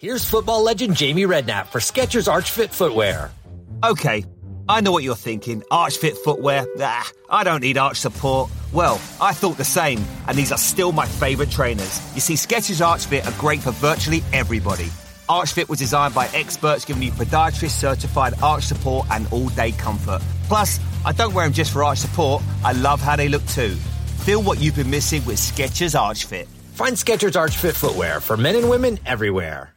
Here's football legend Jamie Redknapp for Skechers ArchFit Footwear. Okay, I know what you're thinking. ArchFit Footwear? I don't need arch support. Well, I thought the same, and these are still my favourite trainers. You see, Skechers ArchFit are great for virtually everybody. ArchFit was designed by experts giving you podiatrist-certified arch support and all-day comfort. Plus, I don't wear them just for arch support. I love how they look too. Feel what you've been missing with Skechers ArchFit. Find Skechers ArchFit Footwear for men and women everywhere.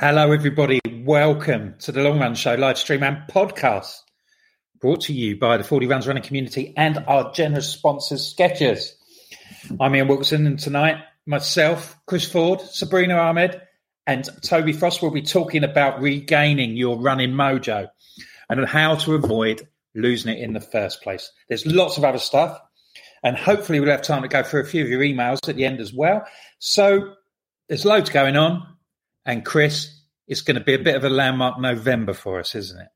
Hello everybody, welcome to the Long Run Show live stream and podcast, brought to you by the Fordy Runs running community and our generous sponsors Skechers. I'm Ian Wilson, and tonight myself, Chris Ford, Sabrina Ahmed and Toby Frost will be talking about regaining your running mojo and how to avoid losing it in the first place. There's lots of other stuff. And hopefully we'll have time to go through a few of your emails at the end as well. So there's loads going on. And Chris, it's going to be a bit of a landmark November for us, isn't it?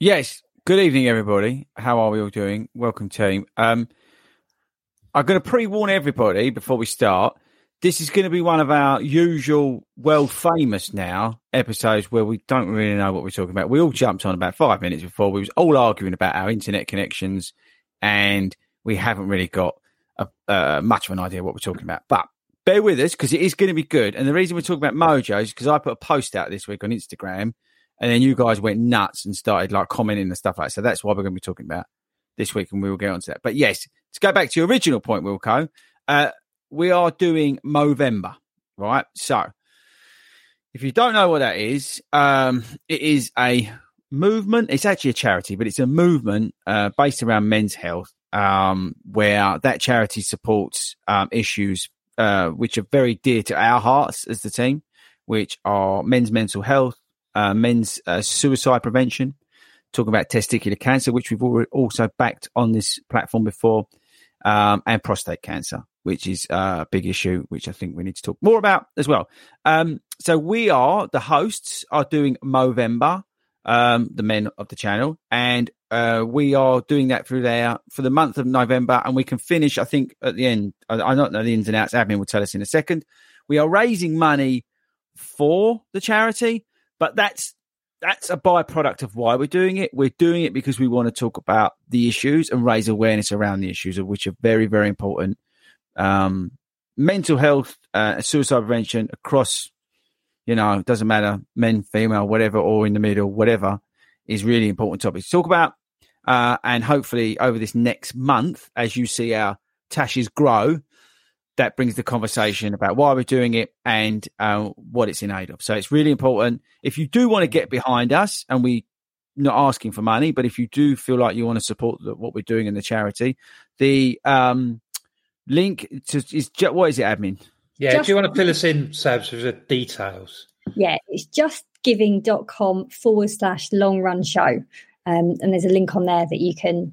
Yes. Good evening, everybody. How are we all doing? Welcome, team. I'm going to pre-warn everybody before we start. This is going to be one of our usual world-famous now episodes where we don't really know what we're talking about. We all jumped on about 5 minutes before. We was all arguing about our internet connections and we haven't really got much of an idea what we're talking about. But bear with us because it is going to be good. And the reason we're talking about mojo is because I put a post out this week on Instagram and then you guys went nuts and started like commenting and stuff like that. So that's what we're going to be talking about this week and we will get on to that. But yes, to go back to your original point, Wilco, we are doing Movember, right? So if you don't know what that is, it is a movement. It's actually a charity, but it's a movement based around men's health. Where that charity supports issues which are very dear to our hearts as the team, which are men's mental health, men's suicide prevention, talking about testicular cancer, which we've also backed on this platform before, and prostate cancer, which is a big issue, which I think we need to talk more about as well. So we are, the hosts are doing Movember, the men of the channel, and we are doing that through there for the month of November, and we can finish, I think, at the end. I don't know the ins and outs. Admin will tell us in a second. We are raising money for the charity, but that's a byproduct of why we're doing it. We're doing it because we want to talk about the issues and raise awareness around the issues, of which are very, very important. Mental health, suicide prevention across, it doesn't matter, men, female, whatever, or in the middle, whatever, is really important topics to talk about. And hopefully over this next month, as you see our tashes grow, that brings the conversation about why we're doing it and what it's in aid of. So it's really important. If you do want to get behind us, and we're not asking for money, but if you do feel like you want to support what we're doing in the charity, the link is what is it, admin? Yeah, do you want to fill us in, Sabs, with the details? Yeah, it's just giving.com/longrun show. And there's a link on there that you can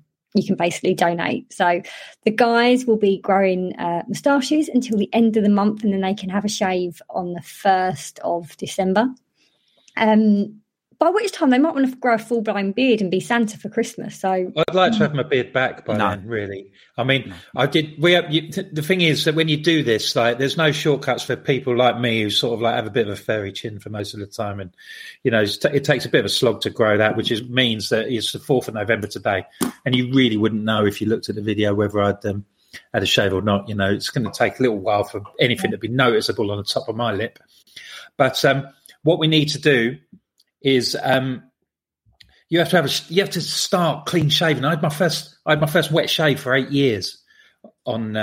basically donate. So the guys will be growing moustaches until the end of the month, and then they can have a shave on the 1st of December. By which time they might want to grow a full-blown beard and be Santa for Christmas. So I'd like to have my beard back by then, really. I mean, I did. The thing is that when you do this, like, there's no shortcuts for people like me who sort of like have a bit of a fairy chin for most of the time, and you know it takes a bit of a slog to grow that, which means that it's the 4th of November today, and you really wouldn't know if you looked at the video whether I'd had a shave or not. You know, it's going to take a little while for anything to be noticeable on the top of my lip. But what we need to do is you have to start clean shaven. I had my first wet shave for 8 years on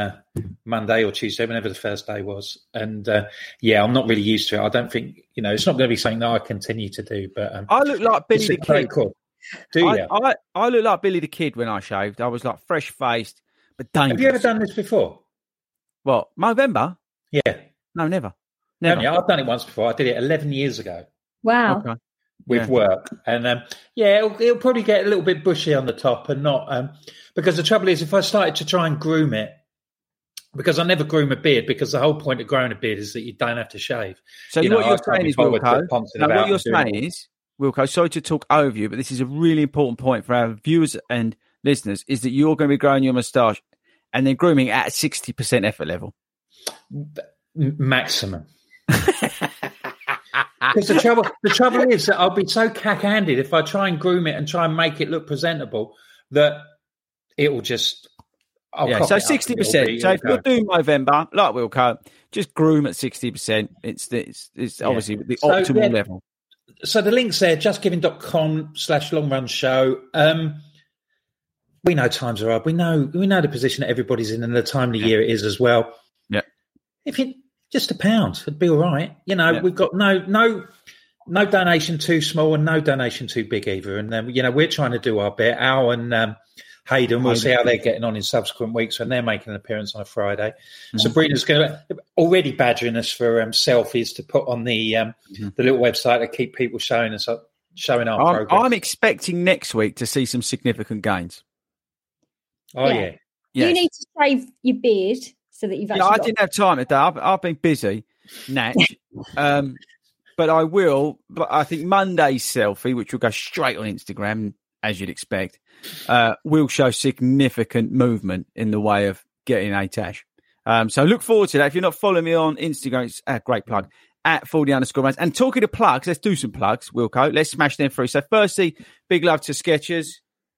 Monday or Tuesday, whenever the first day was, and I'm not really used to it. I don't think, you know, it's not going to be something that I continue to do. But I look like Billy the Kid. Cool. Do you? I look like Billy the Kid when I shaved. I was like fresh faced, but dangerous. Have you ever done this before? What, Movember? Yeah. No, never. I've done it once before. I did it 11 years ago. Wow. Okay. With work, and it'll probably get a little bit bushy on the top, and not because the trouble is, if I started to try and groom it, because I never groom a beard, because the whole point of growing a beard is that you don't have to shave. So you know, what you're saying is, Wilco, sorry to talk over you, but this is a really important point for our viewers and listeners, is that you're going to be growing your moustache and then grooming at 60% effort level maximum. Because the trouble is that I'll be so cack-handed if I try and groom it and try and make it look presentable that it will just... So 60%. So if you're doing Movember, like Wilco, just groom at 60%. It's obviously the optimal level. So the link's there, justgiving.com/longrun show. We know times are hard. We know the position that everybody's in and the time of the year it is as well. Yeah. If you... Just £1, it'd be all right. You know, we've got no donation too small and no donation too big either. And then, you know, we're trying to do our bit. Al and Hayden, we'll see how they're getting on in subsequent weeks when they're making an appearance on a Friday. Mm-hmm. Sabrina's going to already badgering us for selfies to put on the little website to keep people showing us up, showing our progress. I'm expecting next week to see some significant gains. Oh yeah. Yes. You need to shave your beard. So that you've I didn't have time today. I've been busy, Natch. But I will. But I think Monday's selfie, which will go straight on Instagram, as you'd expect, will show significant movement in the way of getting a tash. So look forward to that. If you're not following me on Instagram, it's a great plug at @Fordy_Runs. And talking to plugs, let's do some plugs, Wilco. Let's smash them through. So firstly, big love to Skechers.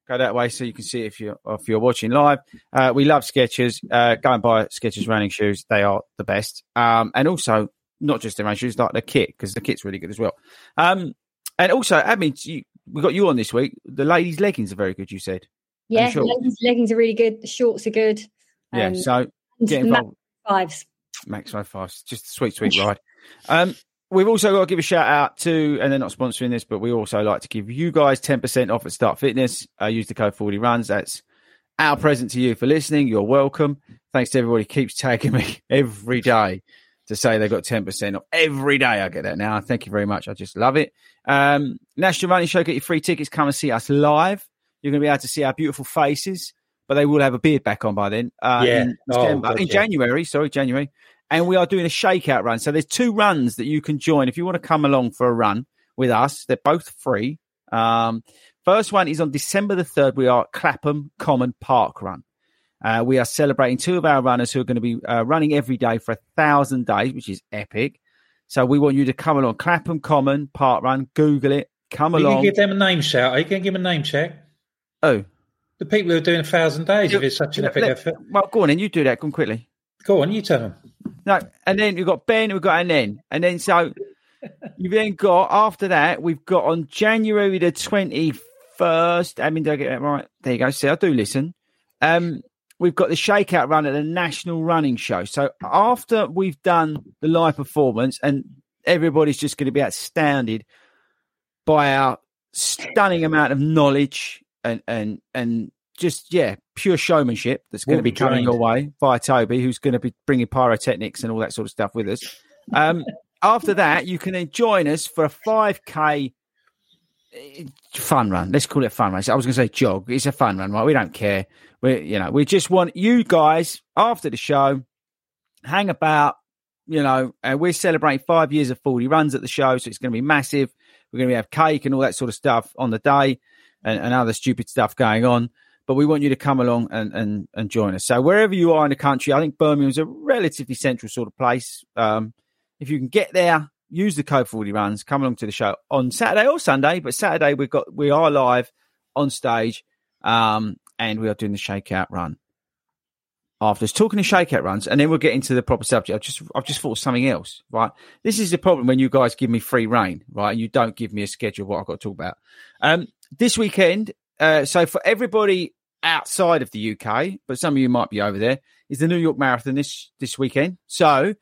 Go that way so you can see if you're watching live. We love Skechers. Go and buy Skechers running shoes. They are the best. And also, not just the running shoes, like the kit, because the kit's really good as well. And also, I mean, we got you on this week. The ladies' leggings are very good, you said. Yeah, the ladies' leggings are really good. The shorts are good. So get involved. Max 5s. Just a sweet ride. We've also got to give a shout out to, and they're not sponsoring this, but we also like to give you guys 10% off at Start Fitness. Use the code Fordy Runs. That's our present to you for listening. You're welcome. Thanks to everybody who keeps tagging me every day to say they got 10% off every day. I get that now. Thank you very much. I just love it. National Running Show, get your free tickets. Come and see us live. You're going to be able to see our beautiful faces, but they will have a beard back on by then. In January. And we are doing a shakeout run. So there's 2 runs that you can join if you want to come along for a run with us. They're both free. First one is on December the 3rd. We are at Clapham Common Park Run. We are celebrating 2 of our runners who are going to be running every day for 1,000 days, which is epic. So we want you to come along. Clapham Common Park Run. Google it. Come along. You can give them a name shout. Are you going to give them a name check? Oh. The people who are doing 1,000 days, if it's such an epic effort. Well, go on then. You do that. Go on quickly. Go on, you tell them. No, and then we've got Ben, we've got Anen. And then so you've then got, after that, we've got on January the 21st. I mean, did I get that right? There you go. See, I do listen. We've got the shakeout run at the National Running Show. So after we've done the live performance, and everybody's just going to be astounded by our stunning amount of knowledge and just, pure showmanship that's going to be coming your way via Toby, who's going to be bringing pyrotechnics and all that sort of stuff with us. After that, you can then join us for a 5K fun run. Let's call it a fun run. I was going to say jog. It's a fun run, right? We don't care. We just want you guys after the show, hang about. We're celebrating 5 years of 40 runs at the show, so it's going to be massive. We're going to have cake and all that sort of stuff on the day and other stupid stuff going on. But we want you to come along and join us. So wherever you are in the country, I think Birmingham's a relatively central sort of place. If you can get there, use the code 40 runs, come along to the show on Saturday or Sunday. But Saturday, we are live on stage and we are doing the shakeout run. After us talking to shakeout runs, and then we'll get into the proper subject. I've just thought of something else, right? This is the problem when you guys give me free rein, right? And you don't give me a schedule of what I've got to talk about. This weekend, so for everybody outside of the UK, but some of you might be over there, is the New York Marathon this weekend. So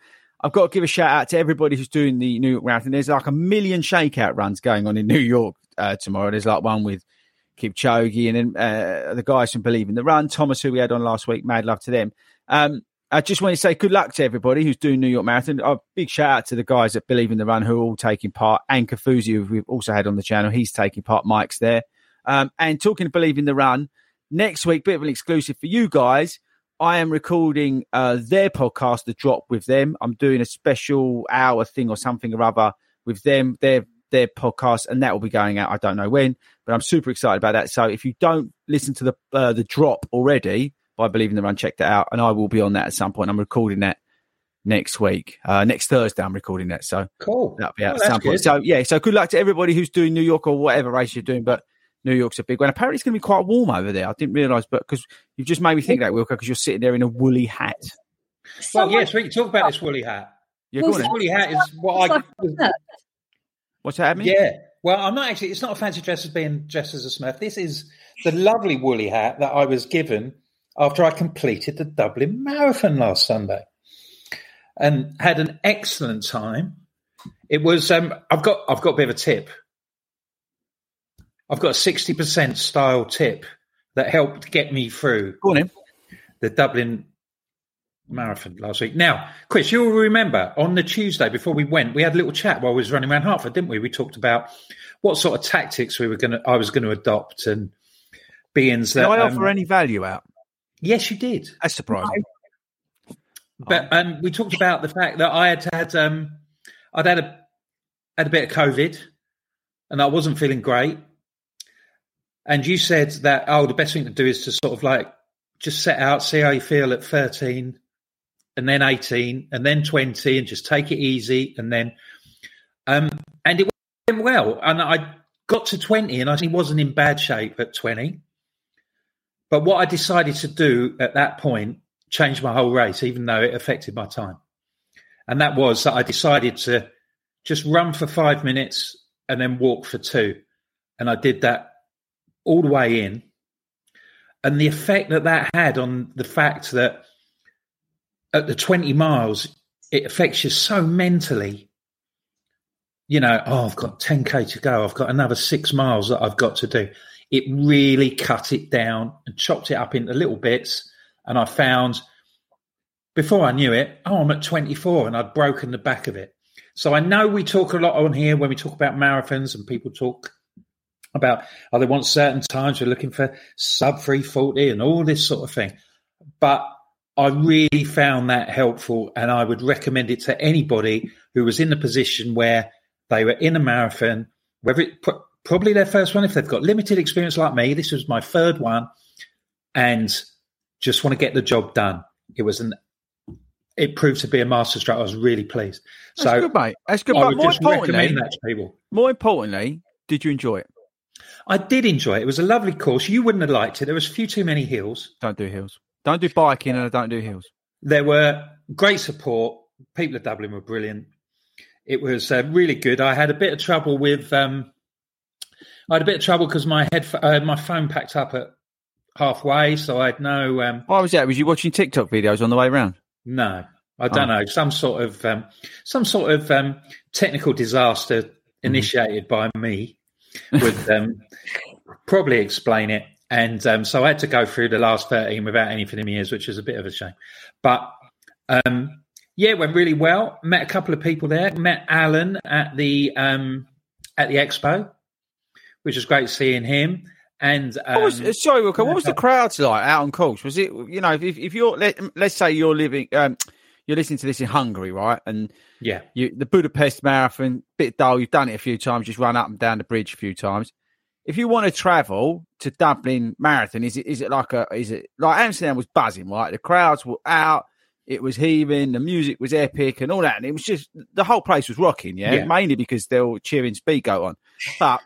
I've got to give a shout out to everybody who's doing the New York Marathon. There's like a million shakeout runs going on in New York tomorrow. There's like one with Kipchoge and then the guys from Believe in the Run, Thomas, who we had on last week. Mad love to them. I just want to say good luck to everybody who's doing New York Marathon. A big shout out to the guys at Believe in the Run who are all taking part, and Kafuzi, who we've also had on the channel. He's taking part. Mike's there. And talking to Believe in the Run, next week, bit of an exclusive for you guys. I am recording their podcast, The Drop, with them. I'm doing a special hour thing or something or other with them. Their podcast, and that will be going out. I don't know when, but I'm super excited about that. So if you don't listen to the Drop already by Believe in the Run, check that out. And I will be on that at some point. I'm recording that next week, next Thursday. I'm recording that, so cool. That'll be out at some point. So yeah, so good luck to everybody who's doing New York or whatever race you're doing. But New York's a big one. Apparently, it's going to be quite warm over there. I didn't realise, but because you've just made me think that, Wilco, because you're sitting there in a woolly hat. Well, yes, we can talk about this woolly hat. Yeah, well, this woolly hat is what I. What's happening? Yeah. Well, I'm not actually, it's not a fancy dress as being dressed as a Smurf. This is the lovely woolly hat that I was given after I completed the Dublin Marathon last Sunday and had an excellent time. It was, I've got a bit of a tip. I've got a 60% style tip that helped get me through the Dublin Marathon last week. Now, Chris, you'll remember on the Tuesday before we went, we had a little chat while we was running around Hartford, didn't we? We talked about what sort of tactics I was going to adopt and beings that. Did I offer any value out? Yes, you did. That's surprising. No. But we talked about the fact that I had a bit of COVID and I wasn't feeling great. And you said that, the best thing to do is to sort of like just set out, see how you feel at 13. And then 18, and then 20, and just take it easy. And then, and it went well. And I got to 20, and I wasn't in bad shape at 20. But what I decided to do at that point changed my whole race, even though it affected my time. And that was that I decided to just run for 5 minutes and then walk for 2. And I did that all the way in. And the effect that had on the fact that at the 20 miles, it affects you so mentally. I've got 10K to go. I've got another 6 miles that I've got to do. It really cut it down and chopped it up into little bits. And I found, before I knew it, I'm at 24 and I'd broken the back of it. So I know we talk a lot on here when we talk about marathons and people talk about, they want certain times. We're looking for sub 340 and all this sort of thing. But I really found that helpful, and I would recommend it to anybody who was in the position where they were in a marathon, whether it probably their first one, if they've got limited experience like me. This was my third one, and just want to get the job done. It proved to be a masterstroke. I was really pleased. That's so good, mate. That's good. I would just recommend that to people. More importantly, did you enjoy it? I did enjoy it. It was a lovely course. You wouldn't have liked it. There was a few too many hills. Don't do hills. Don't do biking, and I don't do hills. There were great support. People at Dublin were brilliant. It was really good. I had a bit of trouble because my phone packed up at halfway, so I had no. Why was that? Was you watching TikTok videos on the way round? No, I don't know. Some sort of technical disaster initiated by me would probably explain it. And so I had to go through the last 13 without anything in my ears, which is a bit of a shame. But Yeah, it went really well. Met a couple of people there. Met Alan at the expo, which was great seeing him. And what was the crowds like out on course? Was it, you know, if you're let's say you're living, you're listening to this in Hungary, right? And yeah, the Budapest Marathon, bit dull. You've done it a few times, just run up and down the bridge a few times. If you want to travel to Dublin Marathon, is it like Amsterdam was buzzing, right? The crowds were out. It was heaving, the music was epic and all that. And it was just, the whole place was rocking, yeah? Mainly because they were cheering Speedgoat on. But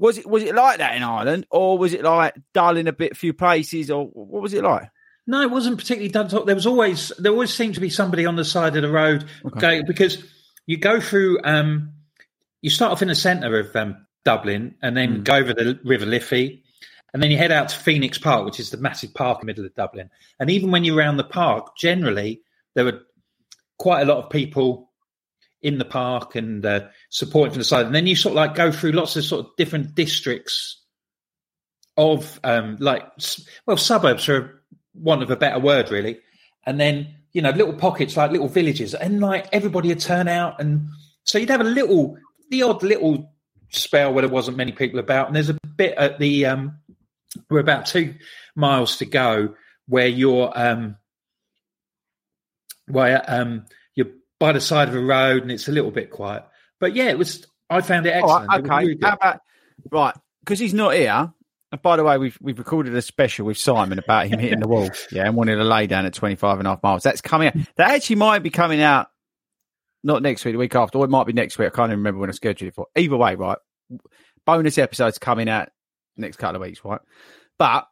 was it like that in Ireland, or was it like dull in a few places, or what was it like? No, it wasn't particularly dull. There always seemed to be somebody on the side of the road, okay. Because you go through, you start off in the centre of Dublin and then go over the River Liffey. And then you head out to Phoenix Park, which is the massive park in the middle of Dublin. And even when you're around the park, generally, there were quite a lot of people in the park and supporting from the side. And then you sort of like go through lots of sort of different districts of suburbs are want of a better word, really. And then, you know, little pockets, like little villages. And like everybody would turn out. And so you'd have the odd little spell where there wasn't many people about. And there's a bit at the... We're about 2 miles to go where you're by the side of a road and it's a little bit quiet. But yeah, I found it excellent. Right, okay. Really because he's not here. And by the way, we've recorded a special with Simon about him hitting the wall. Yeah. And wanting to lay down at 25 and a half miles. That's coming out. That actually might be coming out. Not next week, the week after, or it might be next week. I can't even remember when I scheduled it for. Either way, right. Bonus episode's coming out next couple of weeks, right? But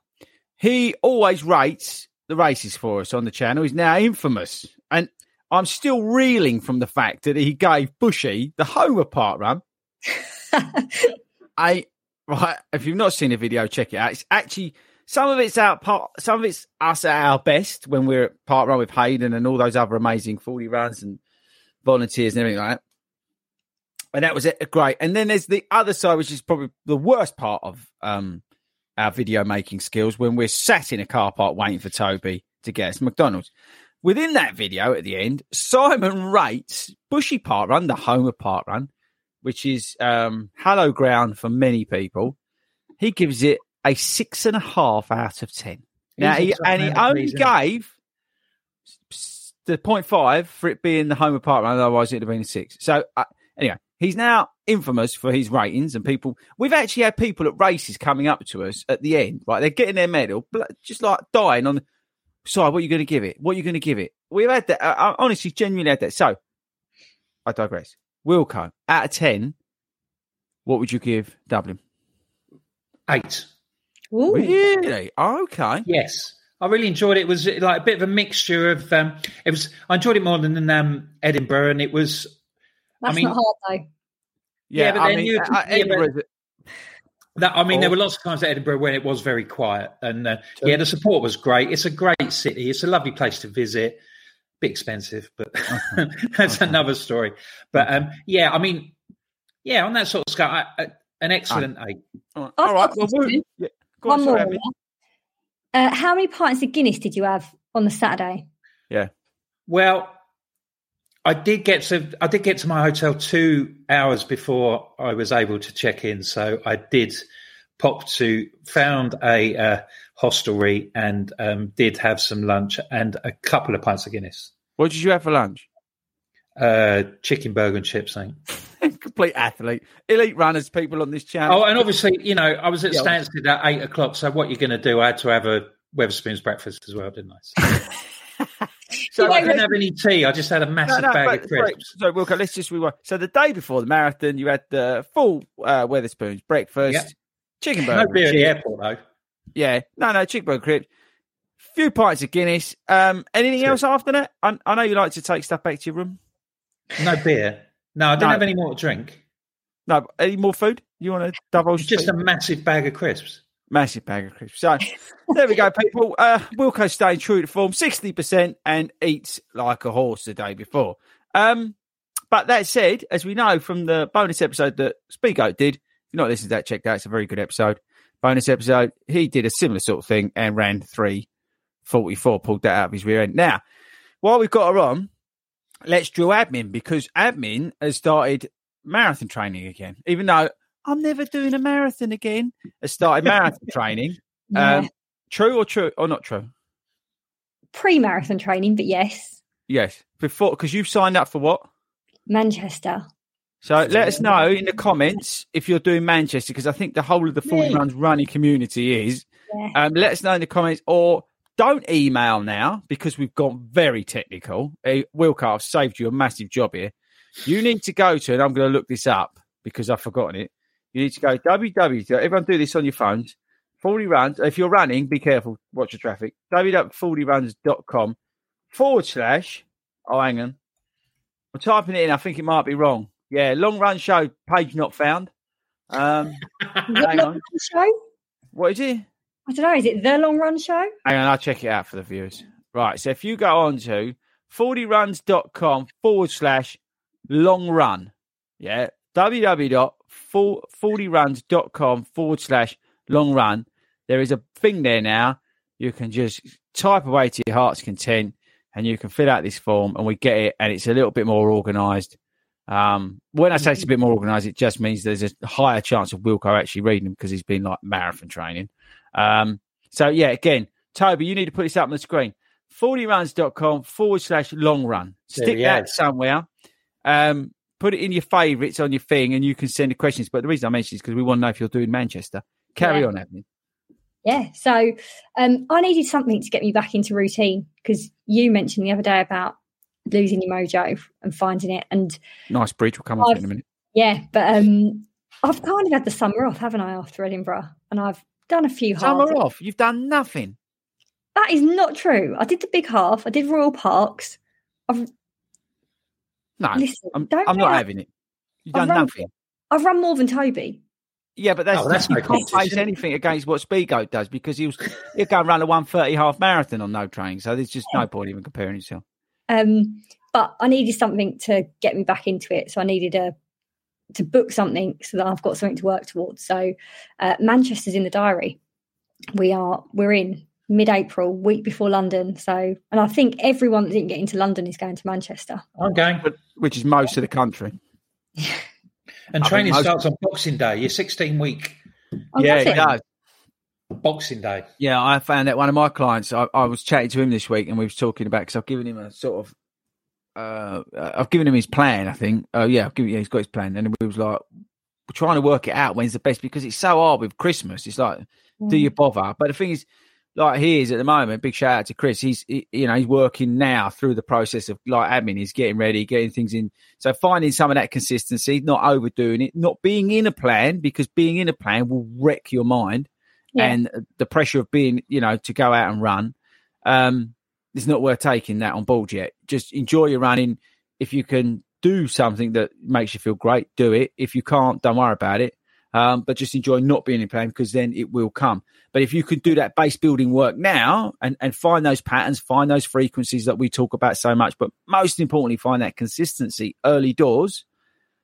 he always rates the races for us on the channel. He's now infamous, and I'm still reeling from the fact that he gave Bushy the Homer Park Run. If you've not seen the video, check it out. It's actually some of it's us at our best when we're at Park Run with Hayden and all those other amazing 40 runs and volunteers and everything like that. And that was it, great. And then there's the other side, which is probably the worst part of our video making skills, when we're sat in a car park waiting for Toby to get us McDonald's. Within that video at the end, Simon rates Bushy Park Run, the Homer Park Run, which is hallowed ground for many people. He gives it a 6.5 out of 10. Now, he only gave the 0.5 for it being the Homer Park Run, otherwise it'd have been a 6. So anyway. He's now infamous for his ratings, and people. We've actually had people at races coming up to us at the end, right? They're getting their medal, but just like dying on. Sorry, what are you going to give it? What are you going to give it? We've had that. I honestly, genuinely had that. So, I digress. Wilco, out of 10, what would you give Dublin? 8. Ooh. Really? Okay. Yes, I really enjoyed it. It was like a bit of a mixture of. I enjoyed it more than Edinburgh, and it was. That's not hard, though. There were lots of times at Edinburgh when it was very quiet. And, the support was great. It's a great city. It's a lovely place to visit. Bit expensive, but that's another story. But, on that sort of scale, an excellent 8. All right. One more. How many pints of Guinness did you have on the Saturday? Yeah. Well... I did get to my hotel 2 hours before I was able to check in, so I did found a hostelry and did have some lunch and a couple of pints of Guinness. What did you have for lunch? Chicken burger and chips, I think. Complete athlete, elite runners, people on this channel. Oh, and obviously, you know, I was at Stansted at 8:00. So what you're going to do? I had to have a Wetherspoons breakfast as well, didn't I? So I didn't have any tea. I just had a massive bag of crisps. So, Wilco, let's just rewind. So the day before the marathon, you had the full Wetherspoons breakfast, chicken burger. No beer at the airport, though. Yeah. No, chicken burger crisps. Few pints of Guinness. Anything else after that? I know you like to take stuff back to your room. No beer. No, I didn't have any more to drink. No. Any more food? You want to double? Just a massive bag of crisps. Massive bag of crisps. So there we go, people. Wilco staying true to form, 60%, and eats like a horse the day before. But that said, as we know from the bonus episode that Speedgoat did, if you're not listening to that, check that. It's a very good episode. Bonus episode. He did a similar sort of thing and ran 3:44, pulled that out of his rear end. Now, while we've got her on, let's drill admin, because admin has started marathon training again, even though I'm never doing a marathon again. Has started marathon training. Yeah. True or not true? Pre-marathon training, but yes. Yes. Before, because you've signed up for what? Manchester. So let us know in the comments if you're doing Manchester, because I think the whole of the 40 Runs running community is. Yeah. Let us know in the comments, or don't email now, because we've gone very technical. Wilco, I've saved you a massive job here. You need to go to, and I'm going to look this up because I've forgotten it. You need to go www. Everyone do this on your phones. 40 Runs. If you're running, be careful. Watch the traffic. www.40runs.com / Oh, hang on. I'm typing it in. I think it might be wrong. Yeah, Long Run Show, page not found. Hang on. Show? What is it? I don't know. Is it The Long Run Show? Hang on, I'll check it out for the viewers. Right, so if you go on to 40runs.com / long run. Yeah, www.40runs.com / long run. There is a thing there now. You can just type away to your heart's content, and you can fill out this form, and we get it, and it's a little bit more organised. When I say it's a bit more organised, it just means there's a higher chance of Wilco actually reading them, because he's been like marathon training. So yeah, again, Toby, you need to put this up on the screen. 40runs.com / long run. Stick that somewhere. Put it in your favourites on your thing, and you can send the questions. But the reason I mentioned is because we want to know if you're doing Manchester. Carry on, Admin. Yeah. So I needed something to get me back into routine, because you mentioned the other day about losing your mojo and finding it, and nice bridge will come up in a minute. Yeah, but I've kind of had the summer off, haven't I, after Edinburgh? And I've done a few halves. Summer off? You've done nothing? That is not true. I did the big half. I did Royal Parks. I'm not having it. You've done nothing. I've run more than Toby. Yeah, but that's you can't face anything against what Speedgoat does, because he'll go and run a 1:30 half marathon on no training. So there's just no point even comparing yourself. But I needed something to get me back into it. So I needed to book something so that I've got something to work towards. So Manchester's in the diary. We're in mid-April, week before London. So, and I think everyone that didn't get into London is going to Manchester. I'm going, which is most of the country. And training starts on Boxing Day. Your 16-week. Oh, yeah, it does. Boxing Day. Yeah, I found that one of my clients, I was chatting to him this week, and we were talking about, because I've given him a sort of, I've given him his plan, I think. He's got his plan. And we was like, we're trying to work it out when's the best, because it's so hard with Christmas. It's like, do you bother? But the thing is, like he is at the moment, big shout out to Chris. He's working now through the process of like admin. He's getting ready, getting things in. So finding some of that consistency, not overdoing it, not being in a plan, because being in a plan will wreck your mind. Yeah. And the pressure of being, to go out and run, it's not worth taking that on board yet. Just enjoy your running. If you can do something that makes you feel great, do it. If you can't, don't worry about it. But just enjoy not being in plan, because then it will come. But if you can do that base building work now and find those patterns, find those frequencies that we talk about so much, but most importantly, find that consistency early doors.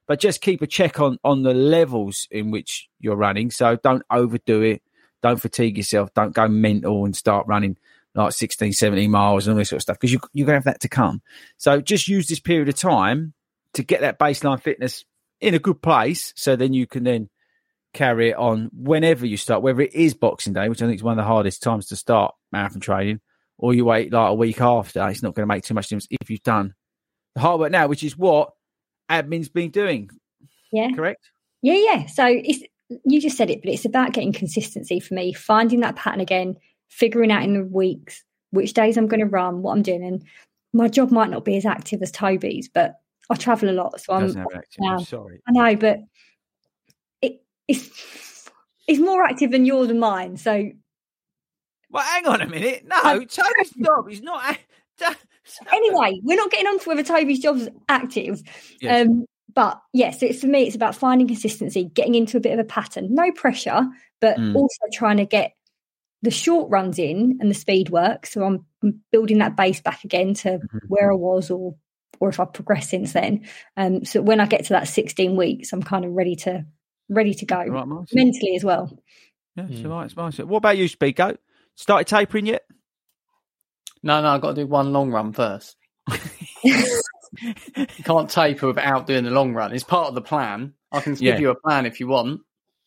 But just keep a check on the levels in which you're running. So don't overdo it. Don't fatigue yourself. Don't go mental and start running like 16, 17 miles and all this sort of stuff, because you're going to have that to come. So just use this period of time to get that baseline fitness in a good place, so then you can then carry it on whenever you start, whether it is Boxing Day, which I think is one of the hardest times to start marathon training, or you wait like a week after. It's not going to make too much difference if you've done the hard work now, which is what admin's been doing. Yeah. Correct? Yeah, yeah. So you just said it, but it's about getting consistency for me, finding that pattern again, figuring out in the weeks which days I'm going to run, what I'm doing. And my job might not be as active as Toby's, but I travel a lot, so I'm sorry. I know, but it's more active than yours and mine. So, well, hang on a minute. No, Toby's job is not. Anyway, we're not getting on to whether Toby's job's active. Yes. But yes, it's for me, it's about finding consistency, getting into a bit of a pattern, no pressure, but also trying to get the short runs in and the speed work. So I'm building that base back again to where I was or if I've progressed since then. So when I get to that 16 weeks, I'm kind of ready to go mentally as well. Yeah, it's all right. It's nice. What about you, Speedgoat? Started tapering yet? No, I've got to do one long run first. You can't taper without doing the long run. It's part of the plan. I can give you a plan if you want.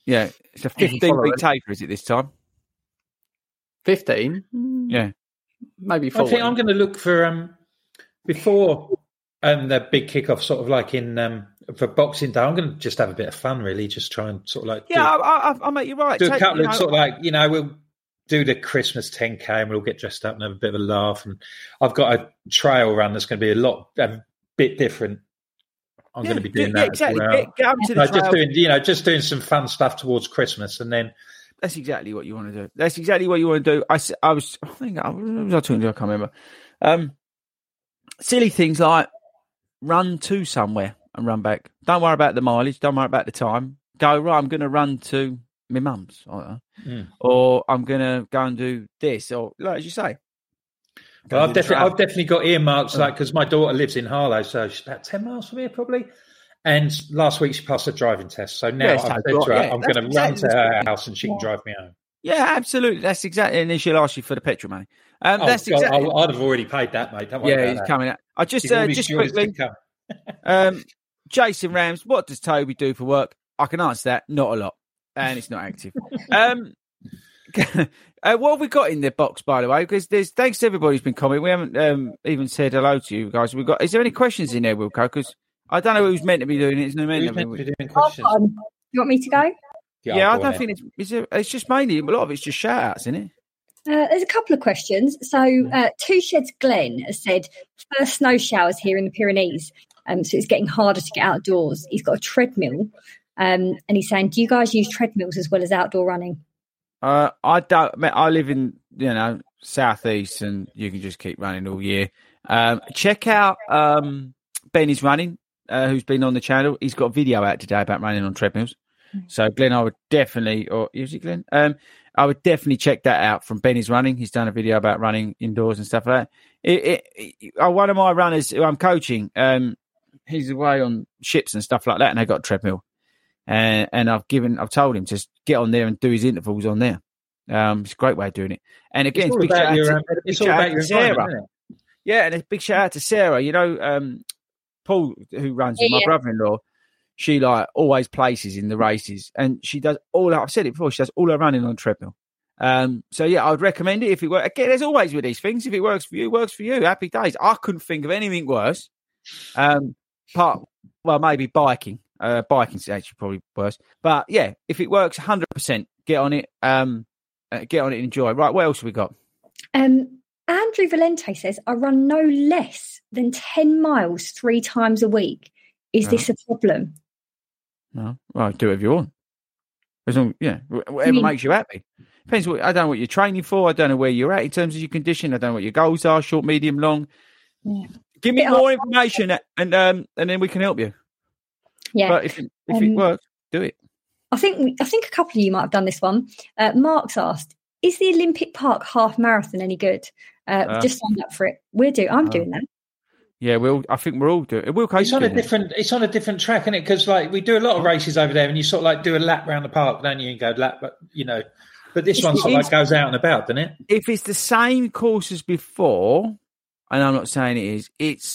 Yeah. It's a 15-week taper, is it, this time? 15? Yeah. Maybe 40. I think I'm going to look for before the big kickoff, sort of like in for Boxing Day. I'm going to just have a bit of fun, really, just try and sort of like... Yeah, I mate, you're right. Do a couple of sort of like, you know, we'll do the Christmas 10K and we'll get dressed up and have a bit of a laugh. And I've got a trail run that's going to be a bit different. I'm going to be doing that exactly. As well. Get up to the trail. Just doing some fun stuff towards Christmas, and then that's exactly what you want to do. I think I can't remember. Silly things like run to somewhere and run back. Don't worry about the mileage. Don't worry about the time. Go right. I'm going to run to my mum's, or I'm going to go and do this, or like as you say. Well, I've definitely got earmarks, like, because my daughter lives in Harlow, so she's about 10 miles from here probably. And last week she passed her driving test, so now I've said to her, I'm going to run to her house and she can drive me home. Yeah, absolutely. That's exactly, and then she'll ask you for the petrol money. I'd have already paid that, mate. Don't worry about that. Coming out. I just quickly, Jason Rams, what does Toby do for work? I can answer that. Not a lot, and it's not active. What have we got in the box, by the way? Because thanks to everybody who's been commenting. We haven't even said hello to you guys. Is there any questions in there, Wilco? Because I don't know who's meant to be doing it. It's no meant to be doing questions. Do you want me to go? Yeah, I don't think it's just mainly a lot of it's just shout outs, isn't it? There's a couple of questions. So, Two Sheds Glen has said, first snow showers here in the Pyrenees. So it's getting harder to get outdoors. He's got a treadmill. And he's saying, do you guys use treadmills as well as outdoor running? I don't. I live in southeast, and you can just keep running all year. Check out Benny's Running, who's been on the channel. He's got a video out today about running on treadmills. So Glenn, I would definitely, or is it Glenn? I would definitely check that out from Benny's Running. He's done a video about running indoors and stuff like that. One of my runners who I'm coaching, he's away on ships and stuff like that, and they got a treadmill. And I've told him just get on there and do his intervals on there. It's a great way of doing it. And again, it's all about your Sarah. Yeah, and a big shout out to Sarah. Paul, who runs with my brother-in-law, she like always places in the races, and she does all. I've said it before. She does all her running on a treadmill. So yeah, I would recommend it if it works. Again, as always with these things, if it works for you, works for you. Happy days. I couldn't think of anything worse. Maybe biking. Biking's actually probably worse, but yeah, if it works 100%, get on it and enjoy. Right, what else have we got? Andrew Valente says, I run no less than 10 miles 3 times a week. Is this a problem? No, well, do whatever you want, as long, whatever makes you happy. Depends I don't know what you're training for, I don't know where you're at in terms of your condition, I don't know what your goals are, short, medium, long. Give me more information and then we can help you. Yeah, but if it works, do it. I think a couple of you might have done this one. Mark's asked, "Is the Olympic Park half marathon any good?" Just signed up for it. I'm doing that. Yeah, I think we're all doing it. It's on a different track, isn't it? Because like we do a lot of races over there, and you sort of like do a lap round the park, don't you? And go lap, but this one sort of like goes out and about, doesn't it? If it's the same course as before, and I'm not saying it is,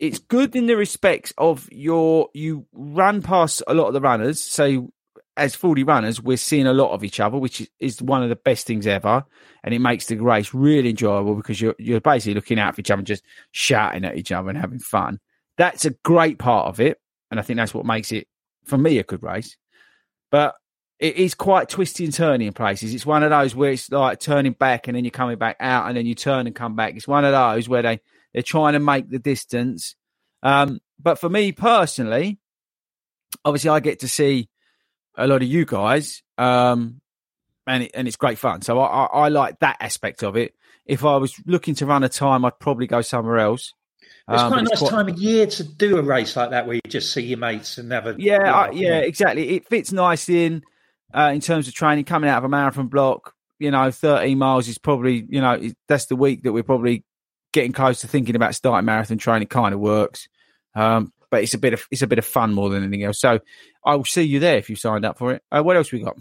It's good in the respects of you run past a lot of the runners. So as 40 runners, we're seeing a lot of each other, which is one of the best things ever. And it makes the race really enjoyable because you're basically looking out for each other and just shouting at each other and having fun. That's a great part of it. And I think that's what makes it, for me, a good race. But it is quite twisty and turny in places. It's one of those where it's like turning back and then you're coming back out and then you turn and come back. It's one of those where they're trying to make the distance. But for me personally, obviously I get to see a lot of you guys and it's great fun. So I like that aspect of it. If I was looking to run a time, I'd probably go somewhere else. It's quite a nice time of year to do a race like that where you just see your mates and have a... exactly. It fits nicely in terms of training, coming out of a marathon block. 13 miles is probably, that's the week that we're probably... getting close to thinking about starting marathon training kind of works, but it's a bit of fun more than anything else. So I will see you there if you signed up for it. What else we got?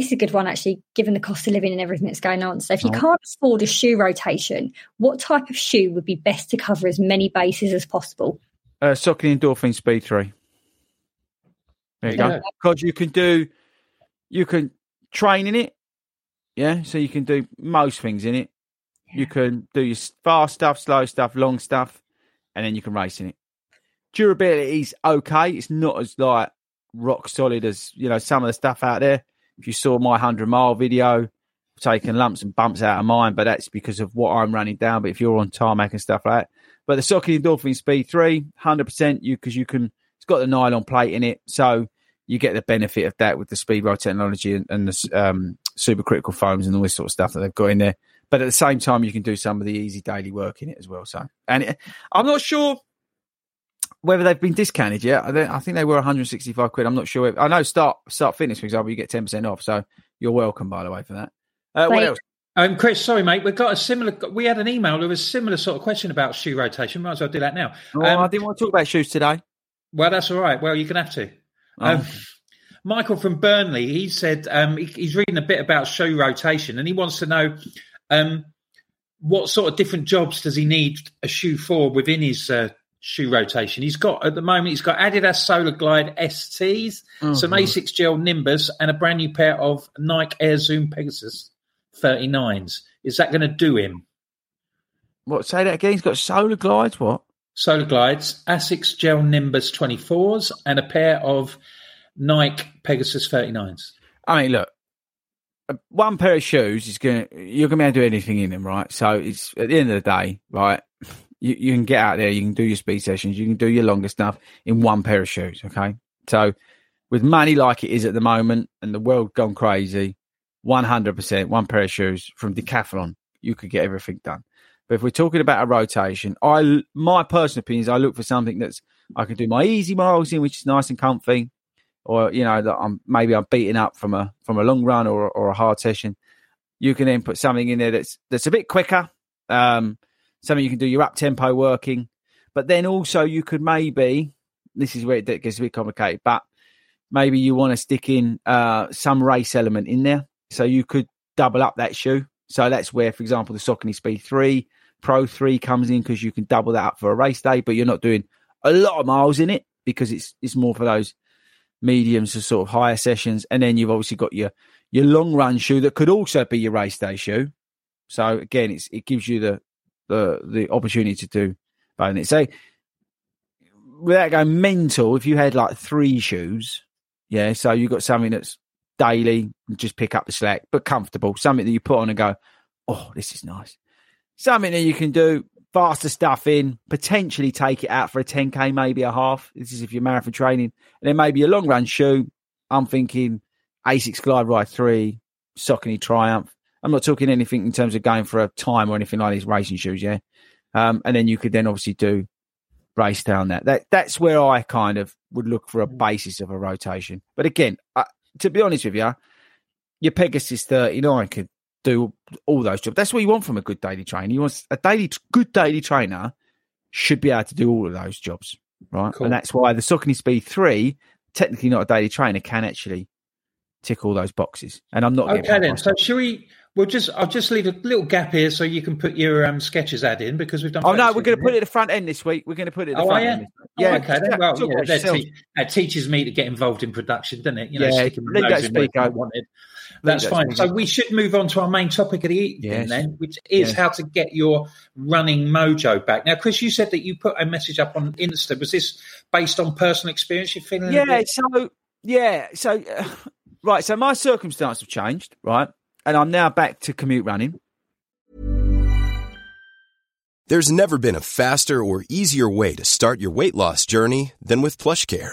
this is a good one, actually, given the cost of living and everything that's going on. So if you can't afford a shoe rotation, what type of shoe would be best to cover as many bases as possible? Saucony Endorphin Speed 3. There you go. Because you can train in it. Yeah. So you can do most things in it. You can do your fast stuff, slow stuff, long stuff, and then you can race in it. Durability is okay. It's not as like rock solid as, you know, some of the stuff out there. If you saw my 100-mile video, I've taken lumps and bumps out of mine, but that's because of what I'm running down. But if you're on tarmac and stuff like that, but the Saucony Endorphin Speed 3, 100%, it's got the nylon plate in it, so you get the benefit of that with the Speedride technology and the supercritical foams and all this sort of stuff that they've got in there. But at the same time, you can do some of the easy daily work in it as well. So, and I'm not sure whether they've been discounted yet. I think they were £165. I'm not sure. I know Start Fitness, for example, you get 10% off. So you're welcome, by the way, for that. What else? Chris, sorry, mate. We had an email with a similar sort of question about shoe rotation. Might as well do that now. I didn't want to talk about shoes today. Well, that's all right. Well, you're going to have to. Michael from Burnley, he said he's reading a bit about shoe rotation and he wants to know what sort of different jobs does he need a shoe for within his shoe rotation. He's got Adidas Solar Glide STs, some ASICS Gel Nimbus, and a brand new pair of Nike Air Zoom Pegasus 39s. Is that going to do him? What, say that again? He's got Solar Glides, what? Solar Glides, ASICS Gel Nimbus 24s, and a pair of Nike Pegasus 39s. I mean, look, one pair of shoes you're going to be able to do anything in them, right? So it's at the end of the day, right? You can get out there, you can do your speed sessions, you can do your longer stuff in one pair of shoes, okay? So with money like it is at the moment and the world gone crazy, 100%, one pair of shoes from Decathlon, you could get everything done. But if we're talking about a rotation, my personal opinion is I look for something I can do my easy miles in, which is nice and comfy, or, you know, that I'm beaten up from a long run or a hard session. You can then put something in there that's a bit quicker, something you can do your up-tempo working. But then also you could maybe, this is where it gets a bit complicated, but maybe you want to stick in some race element in there. So you could double up that shoe. So that's where, for example, the Saucony Speed 3 Pro 3 comes in because you can double that up for a race day, but you're not doing a lot of miles in it because it's more for those mediums to sort of higher sessions. And then you've obviously got your long run shoe that could also be your race day shoe. So again, it gives you the opportunity to do both. So without going mental, if you had like three shoes, yeah, so you've got something that's daily, just pick up the slack, but comfortable, something that you put on and go, oh, this is nice. Something that you can do faster stuff in, potentially take it out for a 10K, maybe a half. This is if you're marathon training. And then maybe a long run shoe. I'm thinking ASICS Glide Ride 3, Saucony Triumph. I'm not talking anything in terms of going for a time or anything like these racing shoes, yeah? And then you could then obviously do race down that. That's where I kind of would look for a basis of a rotation. But again, to be honest with you, your Pegasus 39 could do all those jobs. That's what you want from a good daily trainer. You want good daily trainer should be able to do all of those jobs, right? Cool. And that's why the Saucony Speed 3, technically not a daily trainer, can actually tick all those boxes. And I'm not okay then. So should we? I'll just leave a little gap here so you can put your Skechers ad in because we've done. Oh no, we're going to put it at the front end this week. We're going to put it at the front end. Yeah, okay. Then, that teaches me to get involved in production, doesn't it? You know, I wanted. That's fine. So we should move on to our main topic of the evening then, which is how to get your running mojo back. Now, Chris, you said that you put a message up on Insta. Was this based on personal experience you're feeling? Right. So my circumstances have changed, right? And I'm now back to commute running. There's never been a faster or easier way to start your weight loss journey than with PlushCare.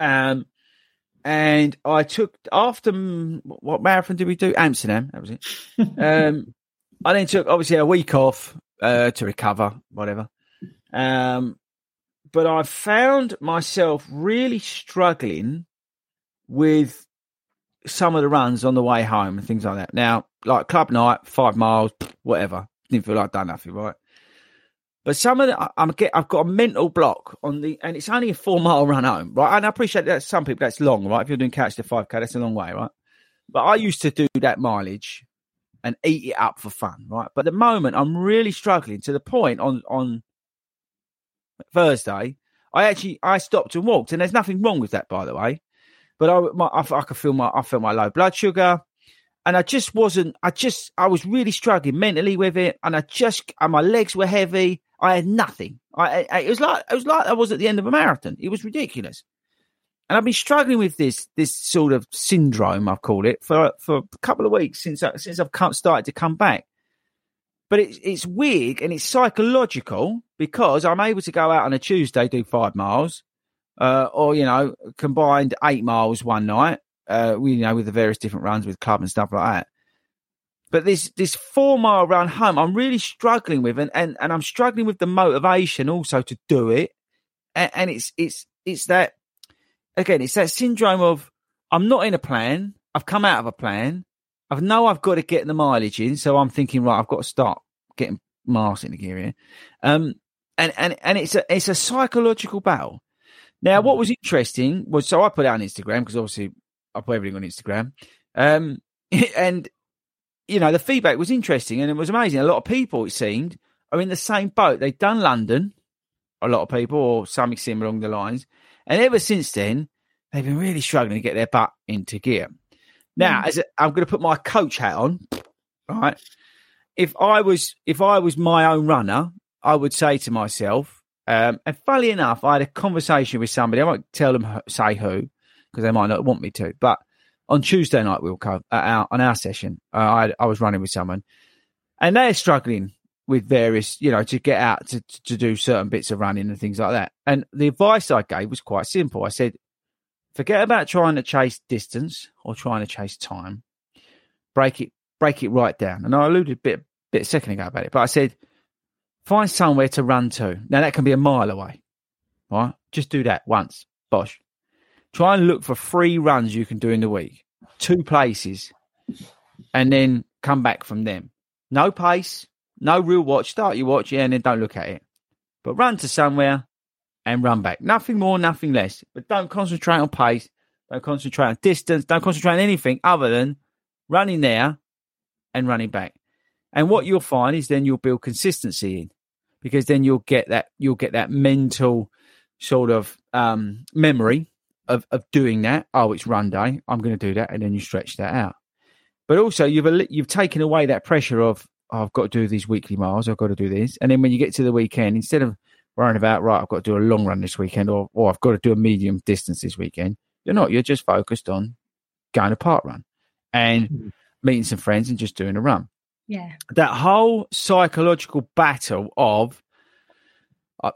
And I took after what marathon did we do? Amsterdam, that was it. I then took obviously a week off to recover, whatever. But I found myself really struggling with some of the runs on the way home and things like that. Now, like club night, 5 miles, whatever. Didn't feel like I'd done nothing, right? But some of the, I've got a mental block on the, and it's only a 4 mile run home, right? And I appreciate that some people, that's long, right? If you're doing catch to 5K, that's a long way, right? But I used to do that mileage and eat it up for fun, right? But at the moment, I'm really struggling to the point on Thursday, I stopped and walked, and there's nothing wrong with that, by the way. But I felt my low blood sugar. And I was really struggling mentally with it. And and my legs were heavy. I had nothing. It was like I was at the end of a marathon. It was ridiculous. And I've been struggling with this sort of syndrome, I've called it, for a couple of weeks since I've started to come back. But it's weird and it's psychological because I'm able to go out on a Tuesday, do 5 miles, or, combined 8 miles one night. With the various different runs with club and stuff like that. But this 4 mile run home, I'm really struggling with, and I'm struggling with the motivation also to do it. And it's that, again, it's that syndrome of I'm not in a plan. I've come out of a plan. I know I've got to get the mileage in. So I'm thinking, right, I've got to start getting miles in the gear here. And it's a psychological battle. Now, what was interesting was, so I put it on Instagram because obviously, I put everything on Instagram. The feedback was interesting and it was amazing. A lot of people, it seemed, are in the same boat. They've done London, a lot of people, or something similar along the lines. And ever since then, they've been really struggling to get their butt into gear. Now, I'm going to put my coach hat on, right? If I was my own runner, I would say to myself, and funnily enough, I had a conversation with somebody. I won't tell them, say who, because they might not want me to. But on Tuesday night, we will come on our session. I was running with someone and they're struggling with various, to get out to do certain bits of running and things like that. And the advice I gave was quite simple. I said, forget about trying to chase distance or trying to chase time. Break it right down. And I alluded a bit a second ago about it, but I said, find somewhere to run to. Now that can be a mile away, right? Just do that once, bosh. Try and look for 3 runs you can do in the week, 2 places, and then come back from them. No pace, no real watch. Start your watch, and then don't look at it. But run to somewhere and run back. Nothing more, nothing less. But don't concentrate on pace. Don't concentrate on distance. Don't concentrate on anything other than running there and running back. And what you'll find is then you'll build consistency in, because then you'll get that mental sort of memory of doing that. Oh, it's run day, I'm going to do that, and then you stretch that out. But also you've taken away that pressure of, oh, I've got to do these weekly miles, I've got to do this. And then when you get to the weekend, instead of worrying about, right, I've got to do a long run this weekend, or I've got to do a medium distance this weekend, you're just focused on going a park run and meeting some friends and just doing a run. Yeah, that whole psychological battle of,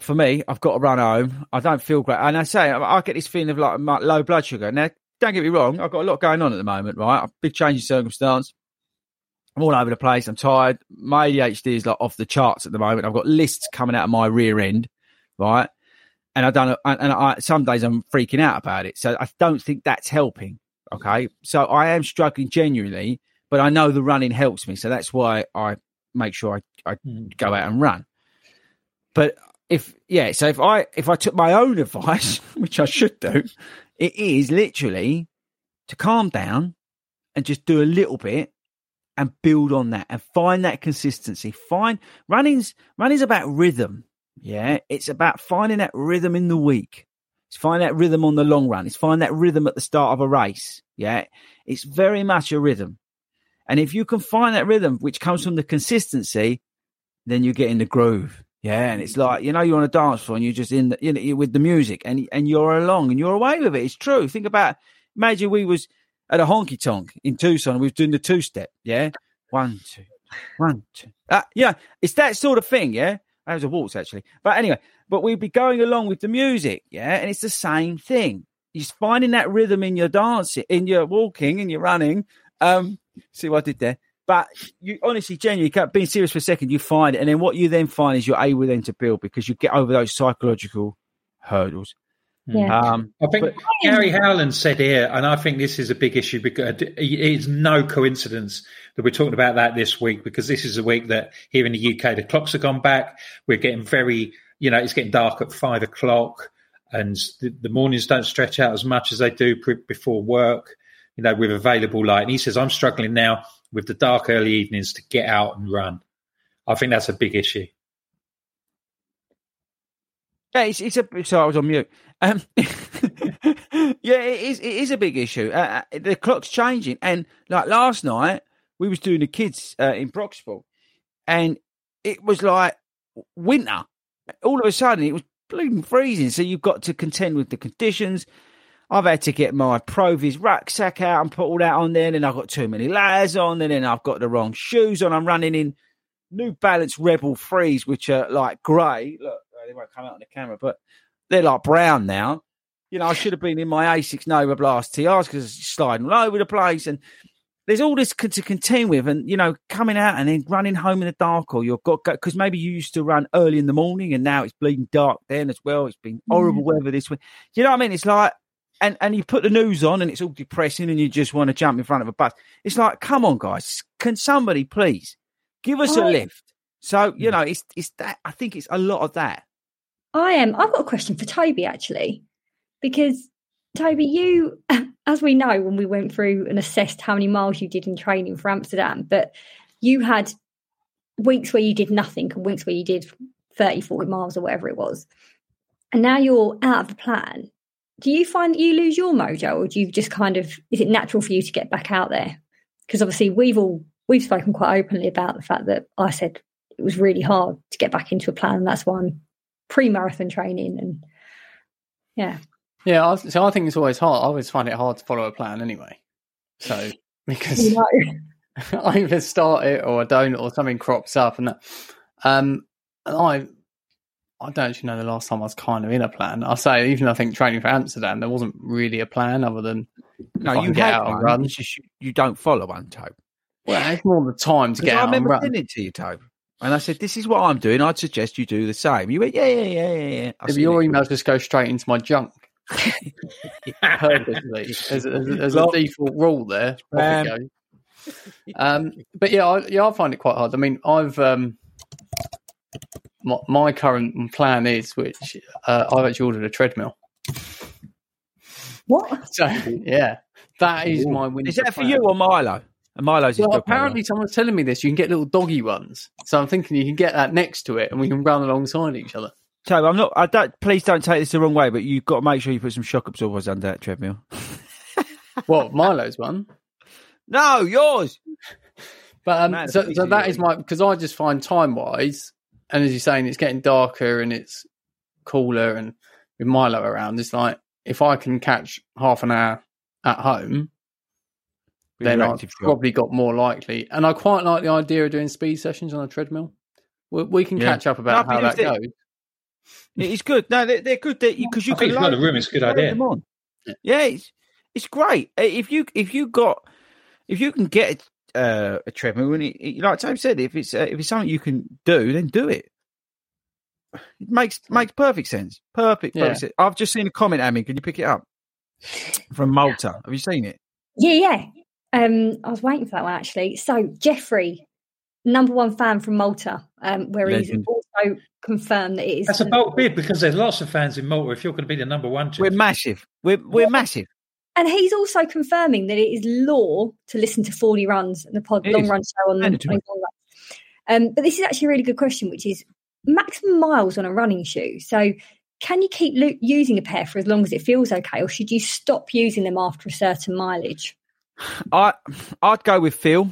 for me, I've got to run home. I don't feel great. And I say, I get this feeling of like low blood sugar. Now, don't get me wrong. I've got a lot going on at the moment, right? A big change in circumstance. I'm all over the place. I'm tired. My ADHD is like off the charts at the moment. I've got lists coming out of my rear end, right? And some days I'm freaking out about it. So I don't think that's helping, okay? So I am struggling genuinely, but I know the running helps me. So that's why I make sure I go out and run. But if I took my own advice, which I should do, it is literally to calm down and just do a little bit and build on that and find that consistency. Running's about rhythm. Yeah, it's about finding that rhythm in the week. It's find that rhythm on the long run. It's find that rhythm at the start of a race. Yeah, it's very much a rhythm. And if you can find that rhythm, which comes from the consistency, then you get in the groove. Yeah, and it's like, you know, you're on a dance floor and you're just in the, you know, you're with the music and you're along and you're away with it. It's true. Think about, imagine we was at a honky tonk in Tucson and we was doing the two-step. Yeah, 1, 2, 1, 2. Yeah, it's that sort of thing. Yeah, that was a waltz actually. But anyway, but we'd be going along with the music. Yeah, and it's the same thing. You're finding that rhythm in your dancing, in your walking, and your running. See what I did there. But you honestly, genuinely, being serious for a second, you find it. And then what you then find is you're able then to build because you get over those psychological hurdles. Yeah. I think Gary Howland said here, and I think this is a big issue because it's no coincidence that we're talking about that this week, because this is a week that here in the UK, the clocks have gone back. We're getting very, you know, it's getting dark at 5 o'clock and the mornings don't stretch out as much as they do before work, you know, with available light. And he says, I'm struggling now with the dark early evenings to get out and run. I think that's a big issue. Yeah, it's a. Sorry, I was on mute. Yeah, it is a big issue. The clock's changing, and like last night, we was doing the kids in Broxbourne, and it was like winter. All of a sudden, it was bleeding freezing. So you've got to contend with the conditions. I've had to get my Provis rucksack out and put all that on there. Then I've got too many layers on. And then I've got the wrong shoes on. I'm running in New Balance Rebel 3s, which are like grey. Look, they won't come out on the camera, but they're like brown now. You know, I should have been in my ASICS Nova Blast TRs because it's sliding all over the place. And there's all this to contend with. And, you know, coming out and then running home in the dark, or you've got, because maybe you used to run early in the morning and now it's bleeding dark then as well. It's been horrible weather this week. You know what I mean? It's like, And you put the news on and it's all depressing and you just want to jump in front of a bus. It's like, come on, guys. Can somebody please give us a lift? So, you know, it's that. I think it's a lot of that. I've got a question for Toby, actually, because, Toby, you, as we know, when we went through and assessed how many miles you did in training for Amsterdam, but you had weeks where you did nothing and weeks where you did 30, 40 miles or whatever it was. And now you're out of the plan. Do you find that you lose your mojo, or do you just kind of, is it natural for you to get back out there? Because obviously we've spoken quite openly about the fact that I said it was really hard to get back into a plan. And that's why I'm pre-marathon training. And yeah. Yeah. So I think it's always hard. I always find it hard to follow a plan anyway. So because you know. I either start it or I don't, or something crops up and that. I don't actually know the last time I was kind of in a plan. I'll say, even though I think training for Amsterdam, there wasn't really a plan other than you get out and run. It's just you don't follow one, Tobe. Well, it's more the time to get out and run. I remember sending it to you, Tobe, and I said, this is what I'm doing. I'd suggest you do the same. You went, yeah. Your emails just go straight into my junk. Purposely. There's a default rule there. But yeah, I find it quite hard. I mean, I've... My current plan is, which I've actually ordered a treadmill. What? So, yeah, that is my winter. Is that for you or Milo? And Milo's well, apparently someone's telling me this. You can get little doggy ones. So I'm thinking you can get that next to it and we can run alongside each other. So please don't take this the wrong way, but you've got to make sure you put some shock absorbers under that treadmill. What, Milo's one? No, yours. But so that is my, because I just find time-wise... And as you're saying, it's getting darker and it's cooler. And with Milo around, it's like, if I can catch half an hour at home, then I've probably got more likely. And I quite like the idea of doing speed sessions on a treadmill. We can catch up about how that goes. It's good. No, they're good. Because you can load the room. It's a good idea. Yeah, it's great. If you can get a treadmill, and like Toby said, if it's something you can do, then do it. It makes perfect sense. Perfect sense. I've just seen a comment at me. Can you pick it up from Malta? Have you seen it? Yeah. I was waiting for that one actually. So Jeffrey, number one fan from Malta, where legend. He's also confirmed that it is. That's a bold bid because there's lots of fans in Malta. If you're going to be the number one, Jeff. We're massive. We're massive. And he's also confirming that it is law to listen to 40 Runs and the Long Run Show on the Long Run. But this is actually a really good question, which is maximum miles on a running shoe. So can you keep using a pair for as long as it feels okay, or should you stop using them after a certain mileage? I'd go with feel,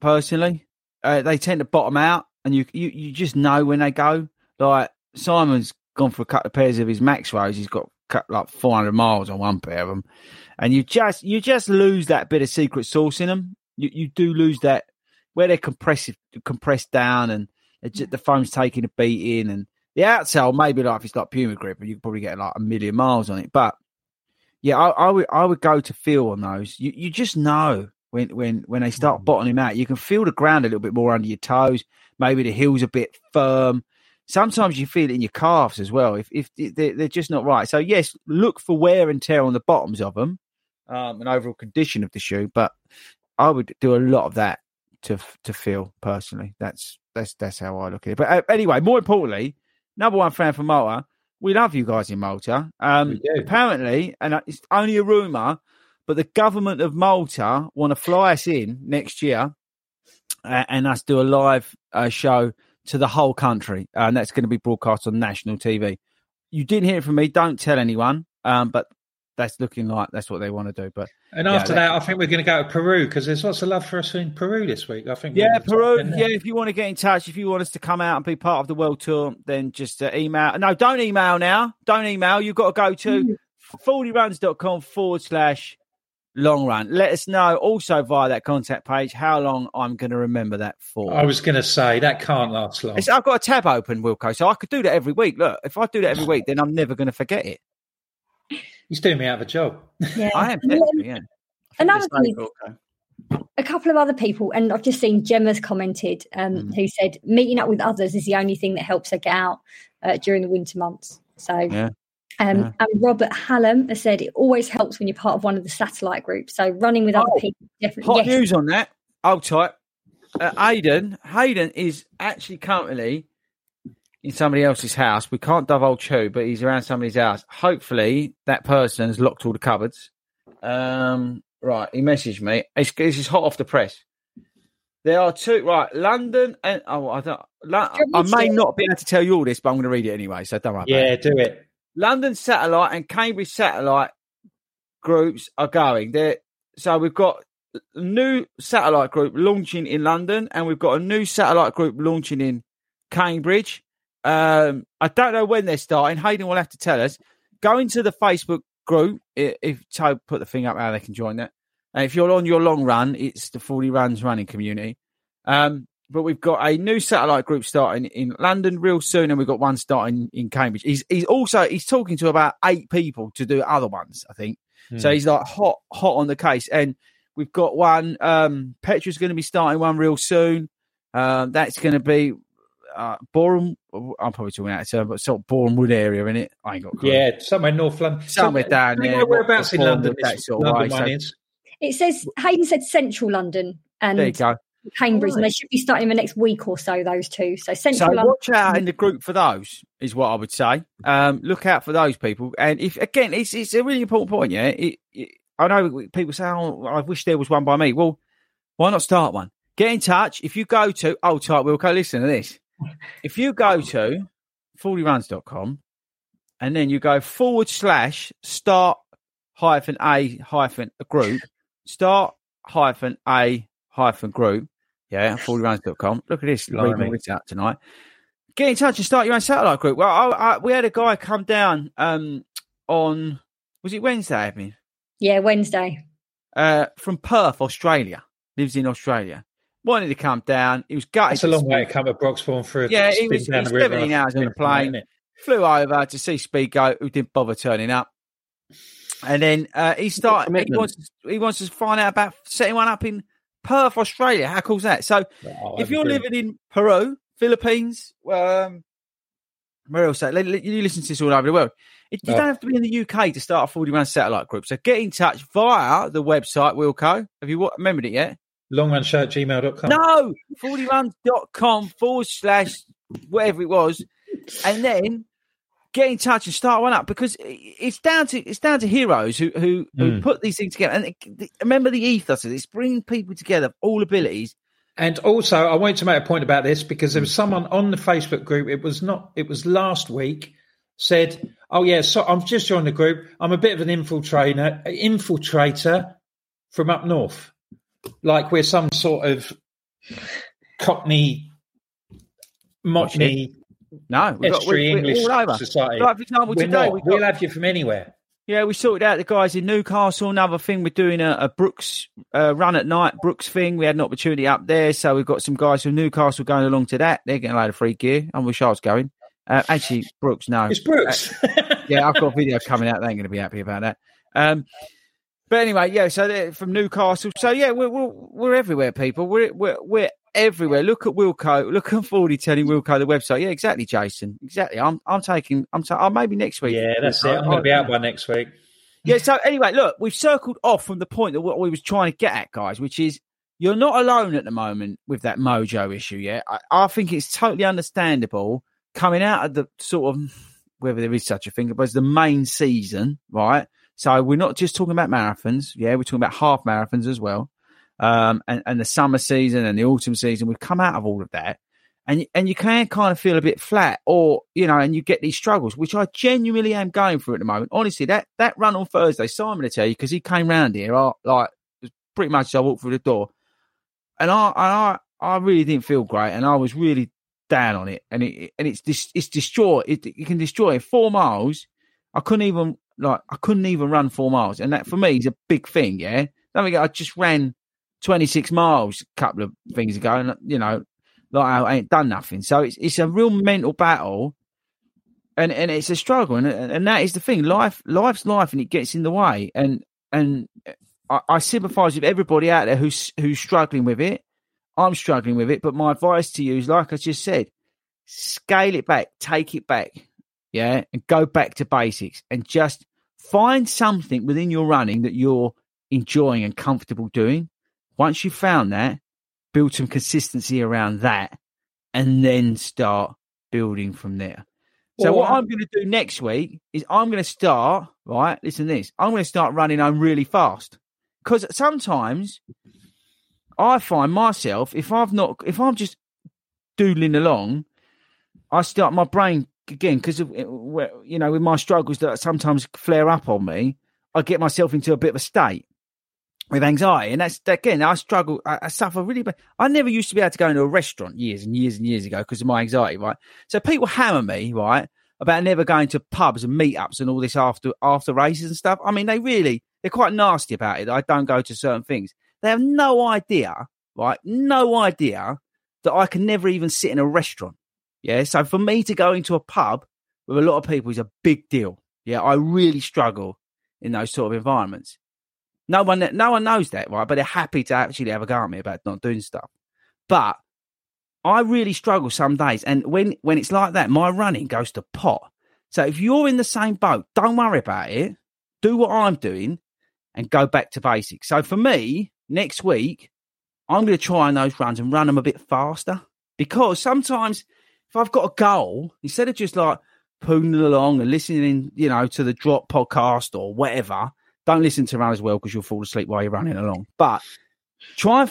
personally. They tend to bottom out, and you just know when they go. Like, Simon's gone for a couple of pairs of his Max Rows. He's got like 400 miles on one pair of them, and you just lose that bit of secret sauce in them. You do lose that, where they're compressed down, and the foam's taking a beating, and the outsole, maybe like if it's like Puma Grip, you could probably get like 1 million miles on it. But yeah, I would go to feel on those. You just know when they start bottoming out. You can feel the ground a little bit more under your toes. Maybe the heel's a bit firm. Sometimes you feel it in your calves as well if they're just not right. So yes, look for wear and tear on the bottoms of them, and overall condition of the shoe. But I would do a lot of that to feel, personally. That's how I look at it. But anyway, more importantly, number one fan from Malta. We love you guys in Malta. Apparently, and it's only a rumour, but the government of Malta want to fly us in next year and us do a live show to the whole country. And that's going to be broadcast on national TV. You didn't hear it from me. Don't tell anyone. But that's looking like that's what they want to do. But and after that, I think we're going to go to Peru, because there's lots of love for us in Peru this week. I think Peru. Yeah, if you want to get in touch, if you want us to come out and be part of the world tour, then just email. No, don't email now. Don't email. You've got to go to fordyruns.com/long run. Let us know also via that contact page how long I'm going to remember that for. I was going to say that can't last long. I've got a tab open, Wilco, so I could do that every week. Look, if I do that every week, then I'm never going to forget it. He's doing me out of a job. Yeah. I am. Definitely, yeah. Another thing, a couple of other people, and I've just seen Gemma's commented, who said meeting up with others is the only thing that helps her get out during the winter months. So, and Robert Hallam has said it always helps when you're part of one of the satellite groups. So running with other people. Definitely. Hot news on that. I'll type. Hayden is actually currently in somebody else's house. We can't divulge who, but he's around somebody's house. Hopefully that person has locked all the cupboards. Right, he messaged me. This is hot off the press. There are two, right, London and... I may not be able to tell you all this, but I'm going to read it anyway, so don't worry about it. Yeah, do it. London Satellite and Cambridge Satellite groups are going. So we've got a new satellite group launching in London, and we've got a new satellite group launching in Cambridge. I don't know when they're starting. Hayden will have to tell us. Go into the Facebook group. If so, put the thing up how they can join that. And if you're on your long run, it's the 40 Runs running community. But we've got a new satellite group starting in London real soon, and we've got one starting in Cambridge. He's talking to about 8 people to do other ones, I think. Mm. So he's like hot on the case. And we've got one. Petra's going to be starting one real soon. That's going to be. Boreham, I'm probably talking out of term, but sort of Boreham Wood area, innit? I ain't got a clue. Yeah, somewhere North London. Somewhere down there. Whereabouts in London? It says, Hayden said Central London and Cambridge, and they should be starting in the next week or so, those two. So Central London. Watch out in the group for those, is what I would say. Look out for those people. And if, again, it's a really important point, yeah? I know people say, oh, I wish there was one by me. Well, why not start one? Get in touch. If you go to, Wilco, listen to this. If you go to 40runs.com and then you go /start-a-group, yeah, 40runs.com. Look at this, reading all this out tonight. Get in touch and start your own satellite group. Well, we had a guy come down on, was it Wednesday, I mean? Yeah, Wednesday. From Perth, Australia. Lives in Australia. Wanted to come down. He was gutted. It's a long way to come at Broxbourne through. Yeah, he was 17 hours on a plane. Flew over to see Speedgoat, who didn't bother turning up. And then he wants to find out about setting one up in Perth, Australia. How cool is that? So if you're living in Peru, Philippines, where else? You listen to this all over the world. You don't have to be in the UK to start a 40-man satellite group. So get in touch via the website, Wilco. Have you remembered it yet? longrunshow@gmail.com. No, 40runs.com / whatever it was, and then get in touch and start one up, because it's down to heroes who put these things together. And remember the ethos of this: bringing people together of all abilities And also, I wanted to make a point about this because there was someone on the Facebook group. It was last week. Said, "Oh yeah, so I'm just joined the group. I'm a bit of an infiltrator from up north. Like we're some sort of Cockney, Mockney, we're English society. Like for example, we'll have you from anywhere." Yeah, we sorted out the guys in Newcastle. Another thing, we're doing a Brooks run at night, Brooks thing. We had an opportunity up there, so we've got some guys from Newcastle going along to that. They're getting a load of free gear. I wish I was going. Actually, Brooks, no. It's Brooks. Yeah, I've got a video coming out. They ain't going to be happy about that. But anyway, yeah, so they're from Newcastle. So, yeah, we're everywhere, people. We're everywhere. Look at Wilco. Look at Fordy telling Wilco the website. Yeah, exactly, Jason. Exactly. Maybe next week. Yeah, that's it. I'm going to be out by next week. Yeah, so anyway, look, we've circled off from the point that what we was trying to get at, guys, which is you're not alone at the moment with that mojo issue, yeah? I think it's totally understandable coming out of the sort of, whether there is such a thing, but it's the main season, right? So we're not just talking about marathons, yeah? We're talking about half marathons as well. And the summer season and the autumn season, we've come out of all of that. And you can kind of feel a bit flat or, you know, and you get these struggles, which I genuinely am going through at the moment. Honestly, that run on Thursday, Simon will tell you, because he came round here, pretty much as I walked through the door. And I really didn't feel great. And I was really down on it. And it's destroyed. You can destroy it. 4 miles. I couldn't even run 4 miles. And that for me is a big thing, yeah? Don't forget, I just ran 26 miles a couple of things ago, and you know, like I ain't done nothing. So it's a real mental battle, and it's a struggle, and that is the thing. Life's life, and it gets in the way. And I sympathise with everybody out there who's struggling with it. I'm struggling with it, but my advice to you is, like I just said, scale it back, take it back, yeah, and go back to basics, and just find something within your running that you're enjoying and comfortable doing. Once you've found that, build some consistency around that and then start building from there. So what I'm going to do next week is I'm going to start, right, listen to this, I'm going to start running home really fast, because sometimes I find myself, if I'm just doodling along, I start my brain again, because, you know, with my struggles that sometimes flare up on me, I get myself into a bit of a state with anxiety, and that's again, I struggle. I suffer really bad. I never used to be able to go into a restaurant years and years and years ago because of my anxiety, right? So people hammer me, right, about never going to pubs and meetups and all this after races and stuff. I mean, they're quite nasty about it. I don't go to certain things. They have no idea, right? No idea that I can never even sit in a restaurant. Yeah. So for me to go into a pub with a lot of people is a big deal. Yeah. I really struggle in those sort of environments. No one knows that, right? But they're happy to actually have a go at me about not doing stuff. But I really struggle some days. And when it's like that, my running goes to pot. So if you're in the same boat, don't worry about it. Do what I'm doing and go back to basics. So for me, next week, I'm going to try on those runs and run them a bit faster, because sometimes if I've got a goal, instead of just like pooning along and listening, you know, to the Drop podcast or whatever, don't listen to Run as well, because you'll fall asleep while you're running along. But try and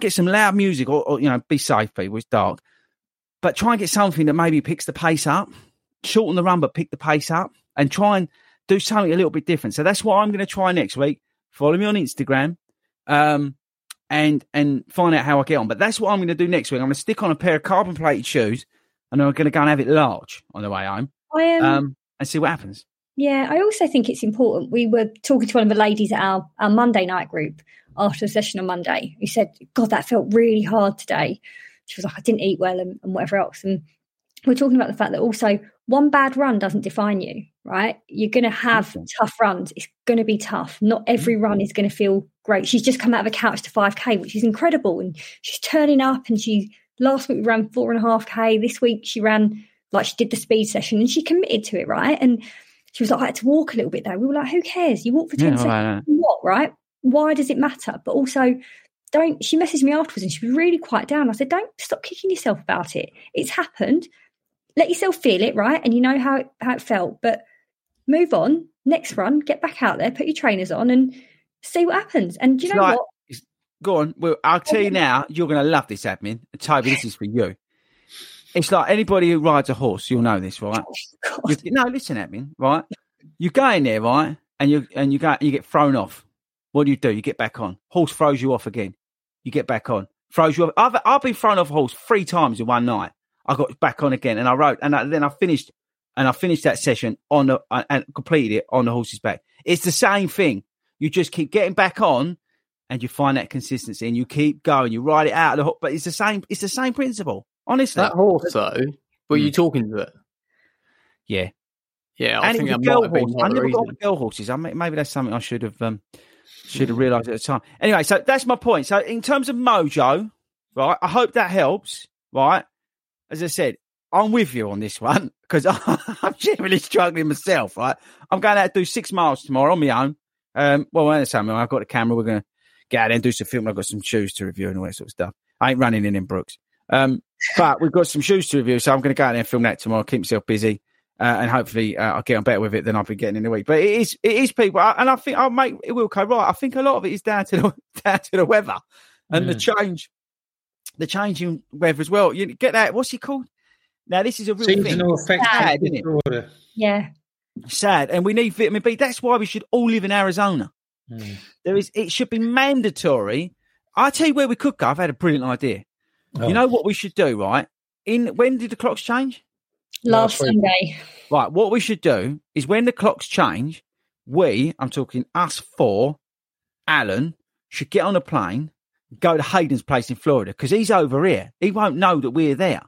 get some loud music, or you know, be safe, people. It's dark. But try and get something that maybe picks the pace up, shorten the run, but pick the pace up, and try and do something a little bit different. So that's what I'm going to try next week. Follow me on Instagram, and find out how I get on. But that's what I'm going to do next week. I'm going to stick on a pair of carbon plated shoes, and I'm going to go and have it large on the way home, and see what happens. Yeah, I also think it's important. We were talking to one of the ladies at our Monday night group after a session on Monday, who said, God, that felt really hard today. She was like, I didn't eat well and whatever else. And we're talking about the fact that also one bad run doesn't define you, right? You're going to have tough runs. It's going to be tough. Not every run is going to feel great. She's just come out of a couch to 5K, which is incredible. And she's turning up, and she last week ran 4.5K. This week she ran, like she did the speed session, and she committed to it, right? And she was like, I had to walk a little bit though. We were like, who cares? You walk for 10 seconds. What, right? Why does it matter? But also, she messaged me afterwards, and she was really quite down. I said, don't stop kicking yourself about it. It's happened. Let yourself feel it, right? And you know how it felt, but move on. Next run, get back out there, put your trainers on and see what happens. And do you know what? Go on. Well, I'll tell you now, you're going to love this, admin. Toby, this is for you. It's like anybody who rides a horse, you'll know this, right? Oh, no, listen, admin, right? You go in there, right? And you get thrown off. What do? You get back on. Horse throws you off again. You get back on. Throws you off. I've been thrown off a horse 3 times in one night. I got back on again, and I rode, and then I finished that session and completed it on the horse's back. It's the same thing. You just keep getting back on, and you find that consistency, and you keep going. You ride it out of the hook, but it's the same. It's the same principle. Honestly, that horse though. Were you talking to it? Yeah, yeah. I think that might have been. I never got the girl horses. Maybe that's something I should have realised at the time. Anyway, so that's my point. So in terms of mojo, right? I hope that helps, right? As I said, I'm with you on this one because I'm generally struggling myself, right? I'm going out to do 6 miles tomorrow on my own. I've got a camera. We're going to get out there and do some filming. I've got some shoes to review and all that sort of stuff. I ain't running in Brooks. But we've got some shoes to review, so I'm going to go out there and film that tomorrow, keep myself busy, and hopefully I'll get on better with it than I've been getting in the week. But it is people, and I think it will go right. I think a lot of it is down to the weather and the changing weather as well. You get that? What's it called? Now, this is a real seasonal thing. Sad, isn't it? Yeah. Sad. And we need vitamin B. That's why we should all live in Arizona. Mm. It should be mandatory. I'll tell you where we could go. I've had a brilliant idea. Oh. You know what we should do, right? When did the clocks change? Last Sunday. Right. What we should do is when the clocks change, I'm talking us 4, Alan, should get on a plane, go to Hayden's place in Florida because he's over here. He won't know that we're there.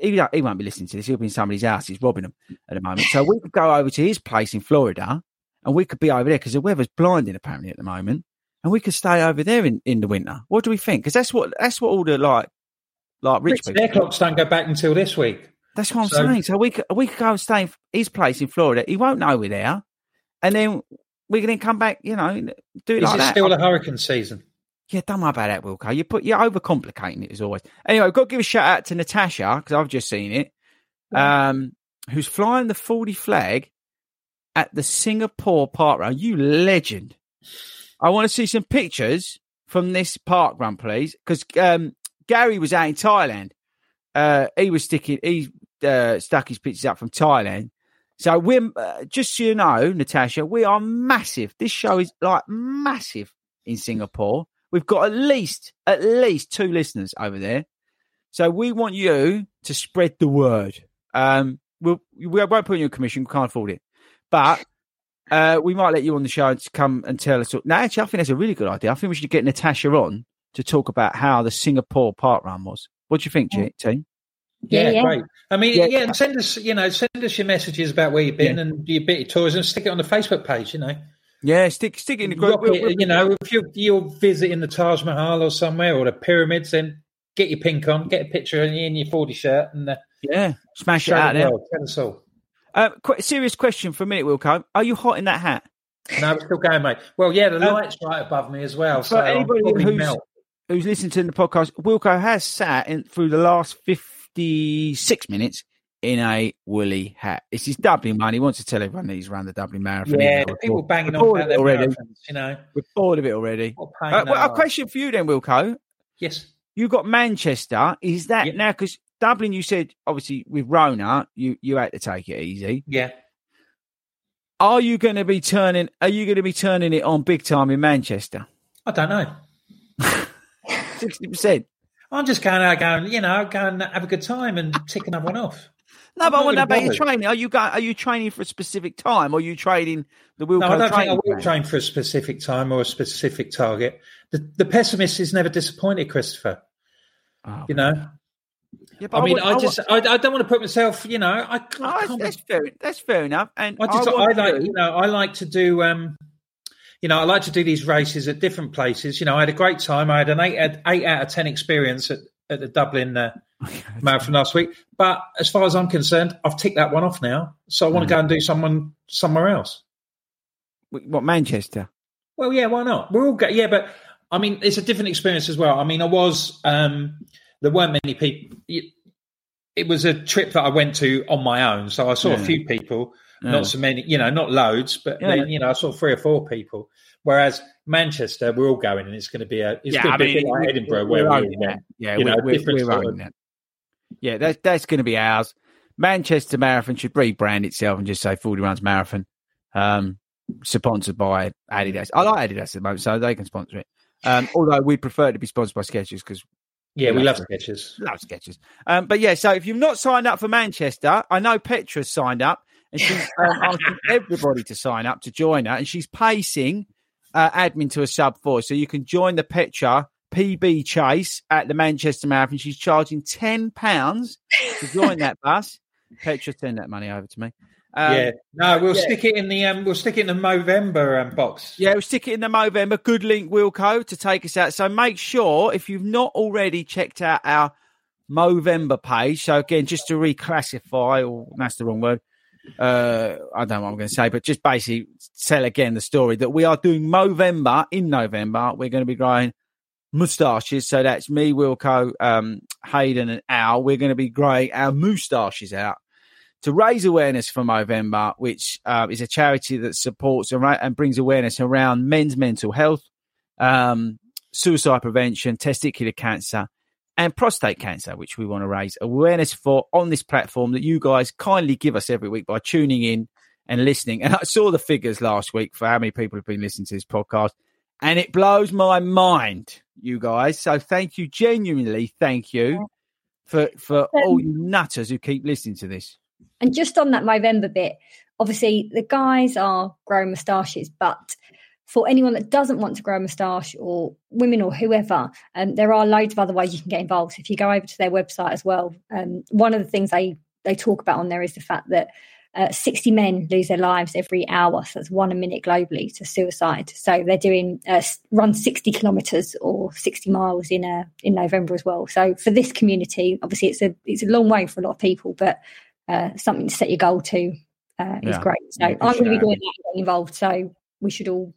He won't be listening to this. He'll be in somebody's house. He's robbing them at the moment. So we could go over to his place in Florida and we could be over there because the weather's blinding apparently at the moment. And we could stay over there in the winter. What do we think? Because that's what all the like rich people. Their clocks don't go back until this week. That's what I'm saying. So we could go and stay in his place in Florida. He won't know we're there. And then we can then come back, you know, do it like that. Is it still the hurricane season? Yeah, don't worry about that, Wilco. You're overcomplicating it as always. Anyway, I've got to give a shout out to Natasha because I've just seen it, who's flying the Fordy flag at the Singapore Park Run. You legend! I want to see some pictures from this park run, please, because Gary was out in Thailand. He stuck his pictures up from Thailand. So we're just so you know, Natasha, we are massive. This show is like massive in Singapore. We've got at least 2 listeners over there. So we want you to spread the word. We won't put you on commission. We can't afford it. But we might let you on the show to come and tell us. Now, actually, I think that's a really good idea. I think we should get Natasha on to talk about how the Singapore park run was. What do you think, team? Yeah, great. I mean, and send us your messages about where you've been and your bit of tourism. Stick it on the Facebook page, you know. Yeah, stick it in the group. You know, if you're visiting the Taj Mahal or somewhere or the pyramids, then get your pink on, get a picture in your Fordy shirt, and smash it out there. Tell us all. Serious question for a minute, Wilco. Are you hot in that hat? No, we're still going, mate. Well, yeah, the light's right above me as well. So anybody who's listening to the podcast, Wilco has sat through the last 56 minutes in a woolly hat. It's his Dublin man. He wants to tell everyone that he's run the Dublin Marathon. Yeah, people banging on about their marathons, you know. We're bored of it already. A question for you then, Wilco. Yes. You got Manchester. Is that now, because Dublin, you said, obviously, with Rona, you had to take it easy. Yeah. Are you going to be turning it on big time in Manchester? I don't know. 60%. I'm just going have a good time and tick another one off. No, but I want to know about your training. Are you training for a specific time, or are you training the Wilco? No, I don't think I will train for a specific time or a specific target. The pessimist is never disappointed, Christopher. Oh, you know. Yeah, but I don't want to put myself. You know, that's fair enough. And I like to do these races at different places. You know, I had a great time. I had an 8 out of 10 experience at the Dublin Marathon last week. But as far as I'm concerned, I've ticked that one off now. So I want to go and do somewhere else. What, Manchester? Well, yeah, why not? We're all going. Yeah, but, I mean, it's a different experience as well. I mean, there weren't many people. It was a trip that I went to on my own. So I saw a few people. Not so many, not loads, but then, I saw 3 or 4 people. Whereas Manchester, we're all going, and it's going to be a bit like Edinburgh where we're all going. Yeah, we're owning that. Yeah, that's going to be ours. Manchester Marathon should rebrand itself and just say Fordy Runs Marathon, sponsored by Adidas. I like Adidas at the moment, so they can sponsor it. Although we prefer to be sponsored by Skechers because we love Skechers. But so if you've not signed up for Manchester, I know Petra's signed up and she's asking everybody to sign up to join her, and she's pacing admin to a sub 4, so you can join the Petra PB chase at the Manchester Marathon. She's charging £10 to join that bus. Petra, send that money over to me. Stick it in the we'll stick it in the Movember box. Yeah, we'll stick it in the Movember. Good link, Wilco, to take us out. So make sure if you've not already checked out our Movember page. So again, just to reclassify, or that's the wrong word. I don't know what I'm going to say, but just basically tell again the story that we are doing Movember in November. We're going to be growing moustaches. So that's me, Wilco, Hayden, and Al. We're going to be growing our moustaches out to raise awareness for Movember, which is a charity that supports and brings awareness around men's mental health, suicide prevention, testicular cancer, and prostate cancer, which we want to raise awareness for on this platform that you guys kindly give us every week by tuning in and listening. And I saw the figures last week for how many people have been listening to this podcast, and it blows my mind, you guys. So thank you, genuinely thank you for all you nutters who keep listening to this. And just on that Movember bit, obviously the guys are growing moustaches, but for anyone that doesn't want to grow a moustache, or women or whoever, there are loads of other ways you can get involved. So if you go over to their website as well, one of the things they talk about on there is the fact that 60 men lose their lives every hour. So that's 1 minute globally to suicide. So they're doing run 60 kilometres or 60 miles in November as well. So for this community, obviously it's a long way for a lot of people, but something to set your goal to is great. So I'm going to be doing that and getting involved. So we should all.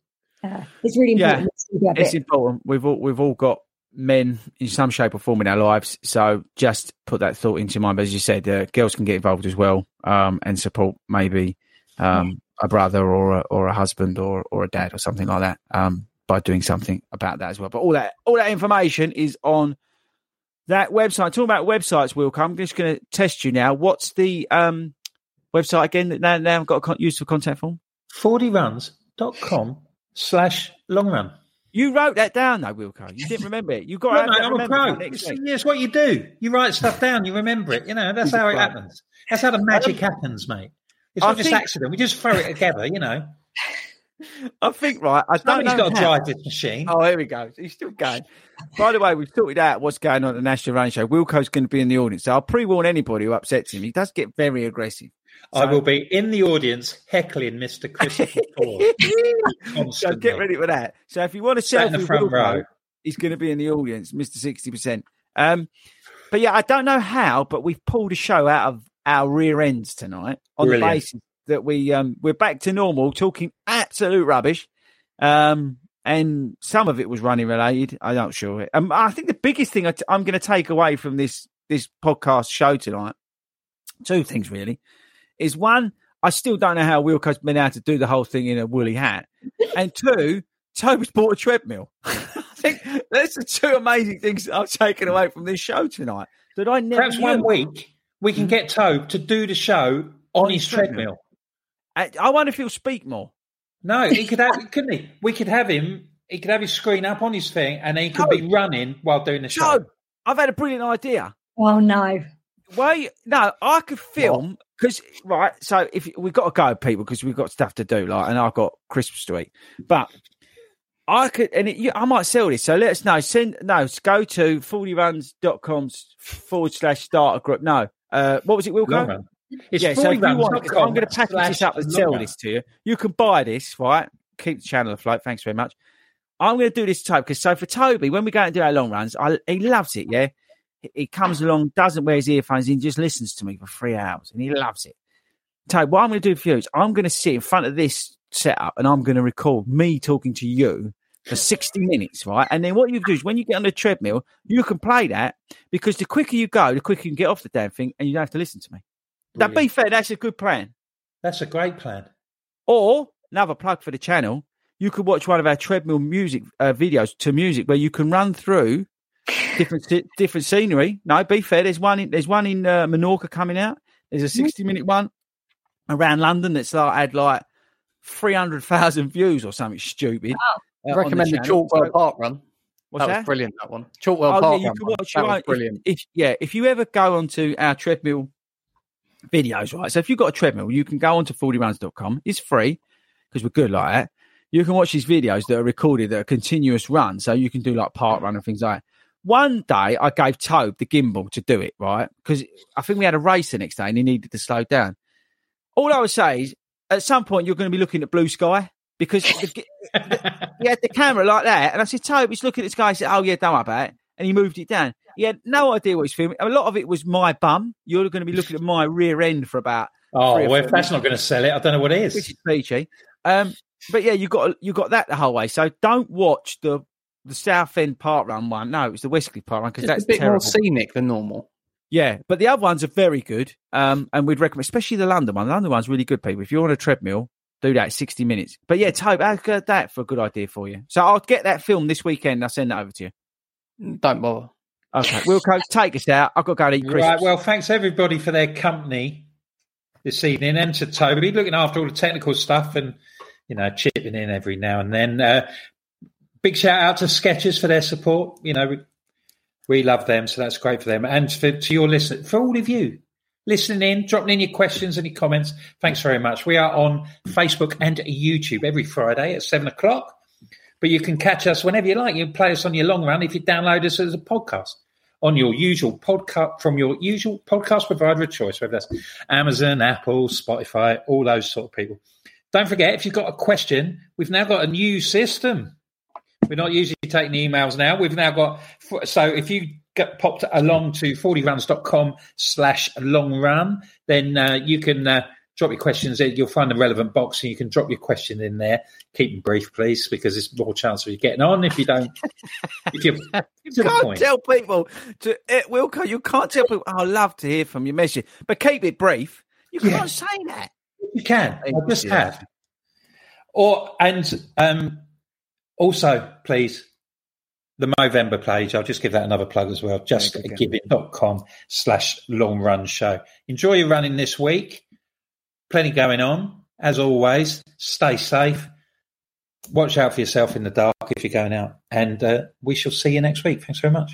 It's really important. Yeah, it's important. We've all got men in some shape or form in our lives. So just put that thought into mind. But as you said, girls can get involved as well and support maybe a brother or a husband or a dad or something like that by doing something about that as well. But all that information is on that website. Talking about websites, Wilco, I'm just going to test you now. What's the website again that now I've got a useful contact form? fordyruns.com/longrun. You wrote that down, though, Wilco. You didn't remember it. You got to remember it next week. It's what you do. You write stuff down, you remember it. That's how it happens. That's how the magic happens, mate. It's not just accident. We just throw it together, I think, right, I don't know. Somebody's got to drive this machine. Oh, here we go. He's still going. By the way, we've sorted out what's going on at the National Running Show. Wilco's going to be in the audience. So I'll pre-warn anybody who upsets him. He does get very aggressive. So I will be in the audience heckling Mr. Christopher Ford. So get ready for that. So if you want to selfie in the front row, he's going to be in the audience, Mr. 60%. But yeah, I don't know how, but we've pulled a show out of our rear ends tonight on the basis that we're back to normal, talking absolute rubbish, and some of it was running related. I'm not sure. I think the biggest thing I'm going to take away from this podcast show tonight, 2 things really, is 1, I still don't know how Wilco's been able to do the whole thing in a woolly hat, and 2, Toby's bought a treadmill. I think that's the 2 amazing things that I've taken away from this show tonight. That I never. Perhaps knew. 1 week we can get Toby to do the show on his treadmill. I wonder if he'll speak more. No, he could have, couldn't he? We could have him. He could have his screen up on his thing, and he could be running while doing the show. No, I've had a brilliant idea. Oh no! Wait, no, I could film because So if we've got to go, people, because we've got stuff to do, and I've got crisps to eat. But I could, I might sell this. So let us know. Go to 40runs.com/starter group. No, what was it? Wilco? So if you want, I'm going to package this up and sell this to you. You can buy this, right? Keep the channel afloat. Thanks very much. I'm going to do this, Toby, because so for Toby, when we go and do our long runs, he loves it, yeah? He comes along, doesn't wear his earphones in, just listens to me for 3 hours, and he loves it. Toby, what I'm going to do for you is I'm going to sit in front of this setup, and I'm going to record me talking to you for 60 minutes, right? And then what you do is when you get on the treadmill, you can play that, because the quicker you go, the quicker you can get off the damn thing, and you don't have to listen to me. Brilliant. That be fair, that's a good plan. That's a great plan. Or, another plug for the channel, you could watch one of our treadmill music videos to music where you can run through different scenery. No, be fair. There's one in Menorca coming out. There's a 60-minute one around London that's had 300,000 views or something stupid. Wow. I recommend the Chalkwell Park Run. That was brilliant, that one. Chalkwell Park Run. Brilliant. If you ever go onto our treadmill videos, right? So if you've got a treadmill, you can go onto fordyruns.com. It's free because we're good like that. You can watch these videos that are recorded that are continuous runs. So you can do park run and things like that. One day I gave Tobe the gimbal to do it, right? Because I think we had a race the next day and he needed to slow down. All I would say is at some point you're going to be looking at blue sky because he had the camera like that. And I said, Tobe, he's looking at the sky. He said, oh yeah, don't worry about it. And he moved it down. He had no idea what he's filming. A lot of it was my bum. You're going to be looking at my rear end for about... Oh, well, if that's not going to sell it, I don't know what it is. Which is peachy. But yeah, you got that the whole way. So don't watch the Southend Park Run one. No, it was the Westleigh Park Run because that's a bit terrible. More scenic than normal. Yeah, but the other ones are very good. And we'd recommend, especially the London one. The London one's really good, people. If you're on a treadmill, do that 60 minutes. But yeah, Tobe, I got that for a good idea for you. So I'll get that film this weekend. I'll send that over to you. Don't bother. Okay, Wilco, take us out. I've got to go and eat crisps. Right, well, thanks everybody for their company this evening and to Toby looking after all the technical stuff and, chipping in every now and then. Big shout out to Skechers for their support. We love them, so that's great for them. And to your listeners, for all of you listening in, dropping in your questions and your comments, thanks very much. We are on Facebook and YouTube every Friday at 7 o'clock, but you can catch us whenever you like. You can play us on your long run if you download us as a podcast on your usual podcast from your usual podcast provider of choice, whether that's Amazon, Apple, Spotify, all those sort of people. Don't forget, if you've got a question, we've now got a new system. We're not usually taking emails now. We've now got – so if you popped along to 40runs.com/long run, then you can drop your questions there. You'll find the relevant box and you can drop your question in there. Keep them brief, please, because there's more chance of you getting on if you don't – Wilco, you can't tell people, I'd love to hear from your message, but keep it brief. You can't say that. You can. I just have. Also, please, the Movember page. I'll just give that another plug as well. Just giveit.com/long run show. Enjoy your running this week. Plenty going on. As always, stay safe. Watch out for yourself in the dark if you're going out. And we shall see you next week. Thanks very much.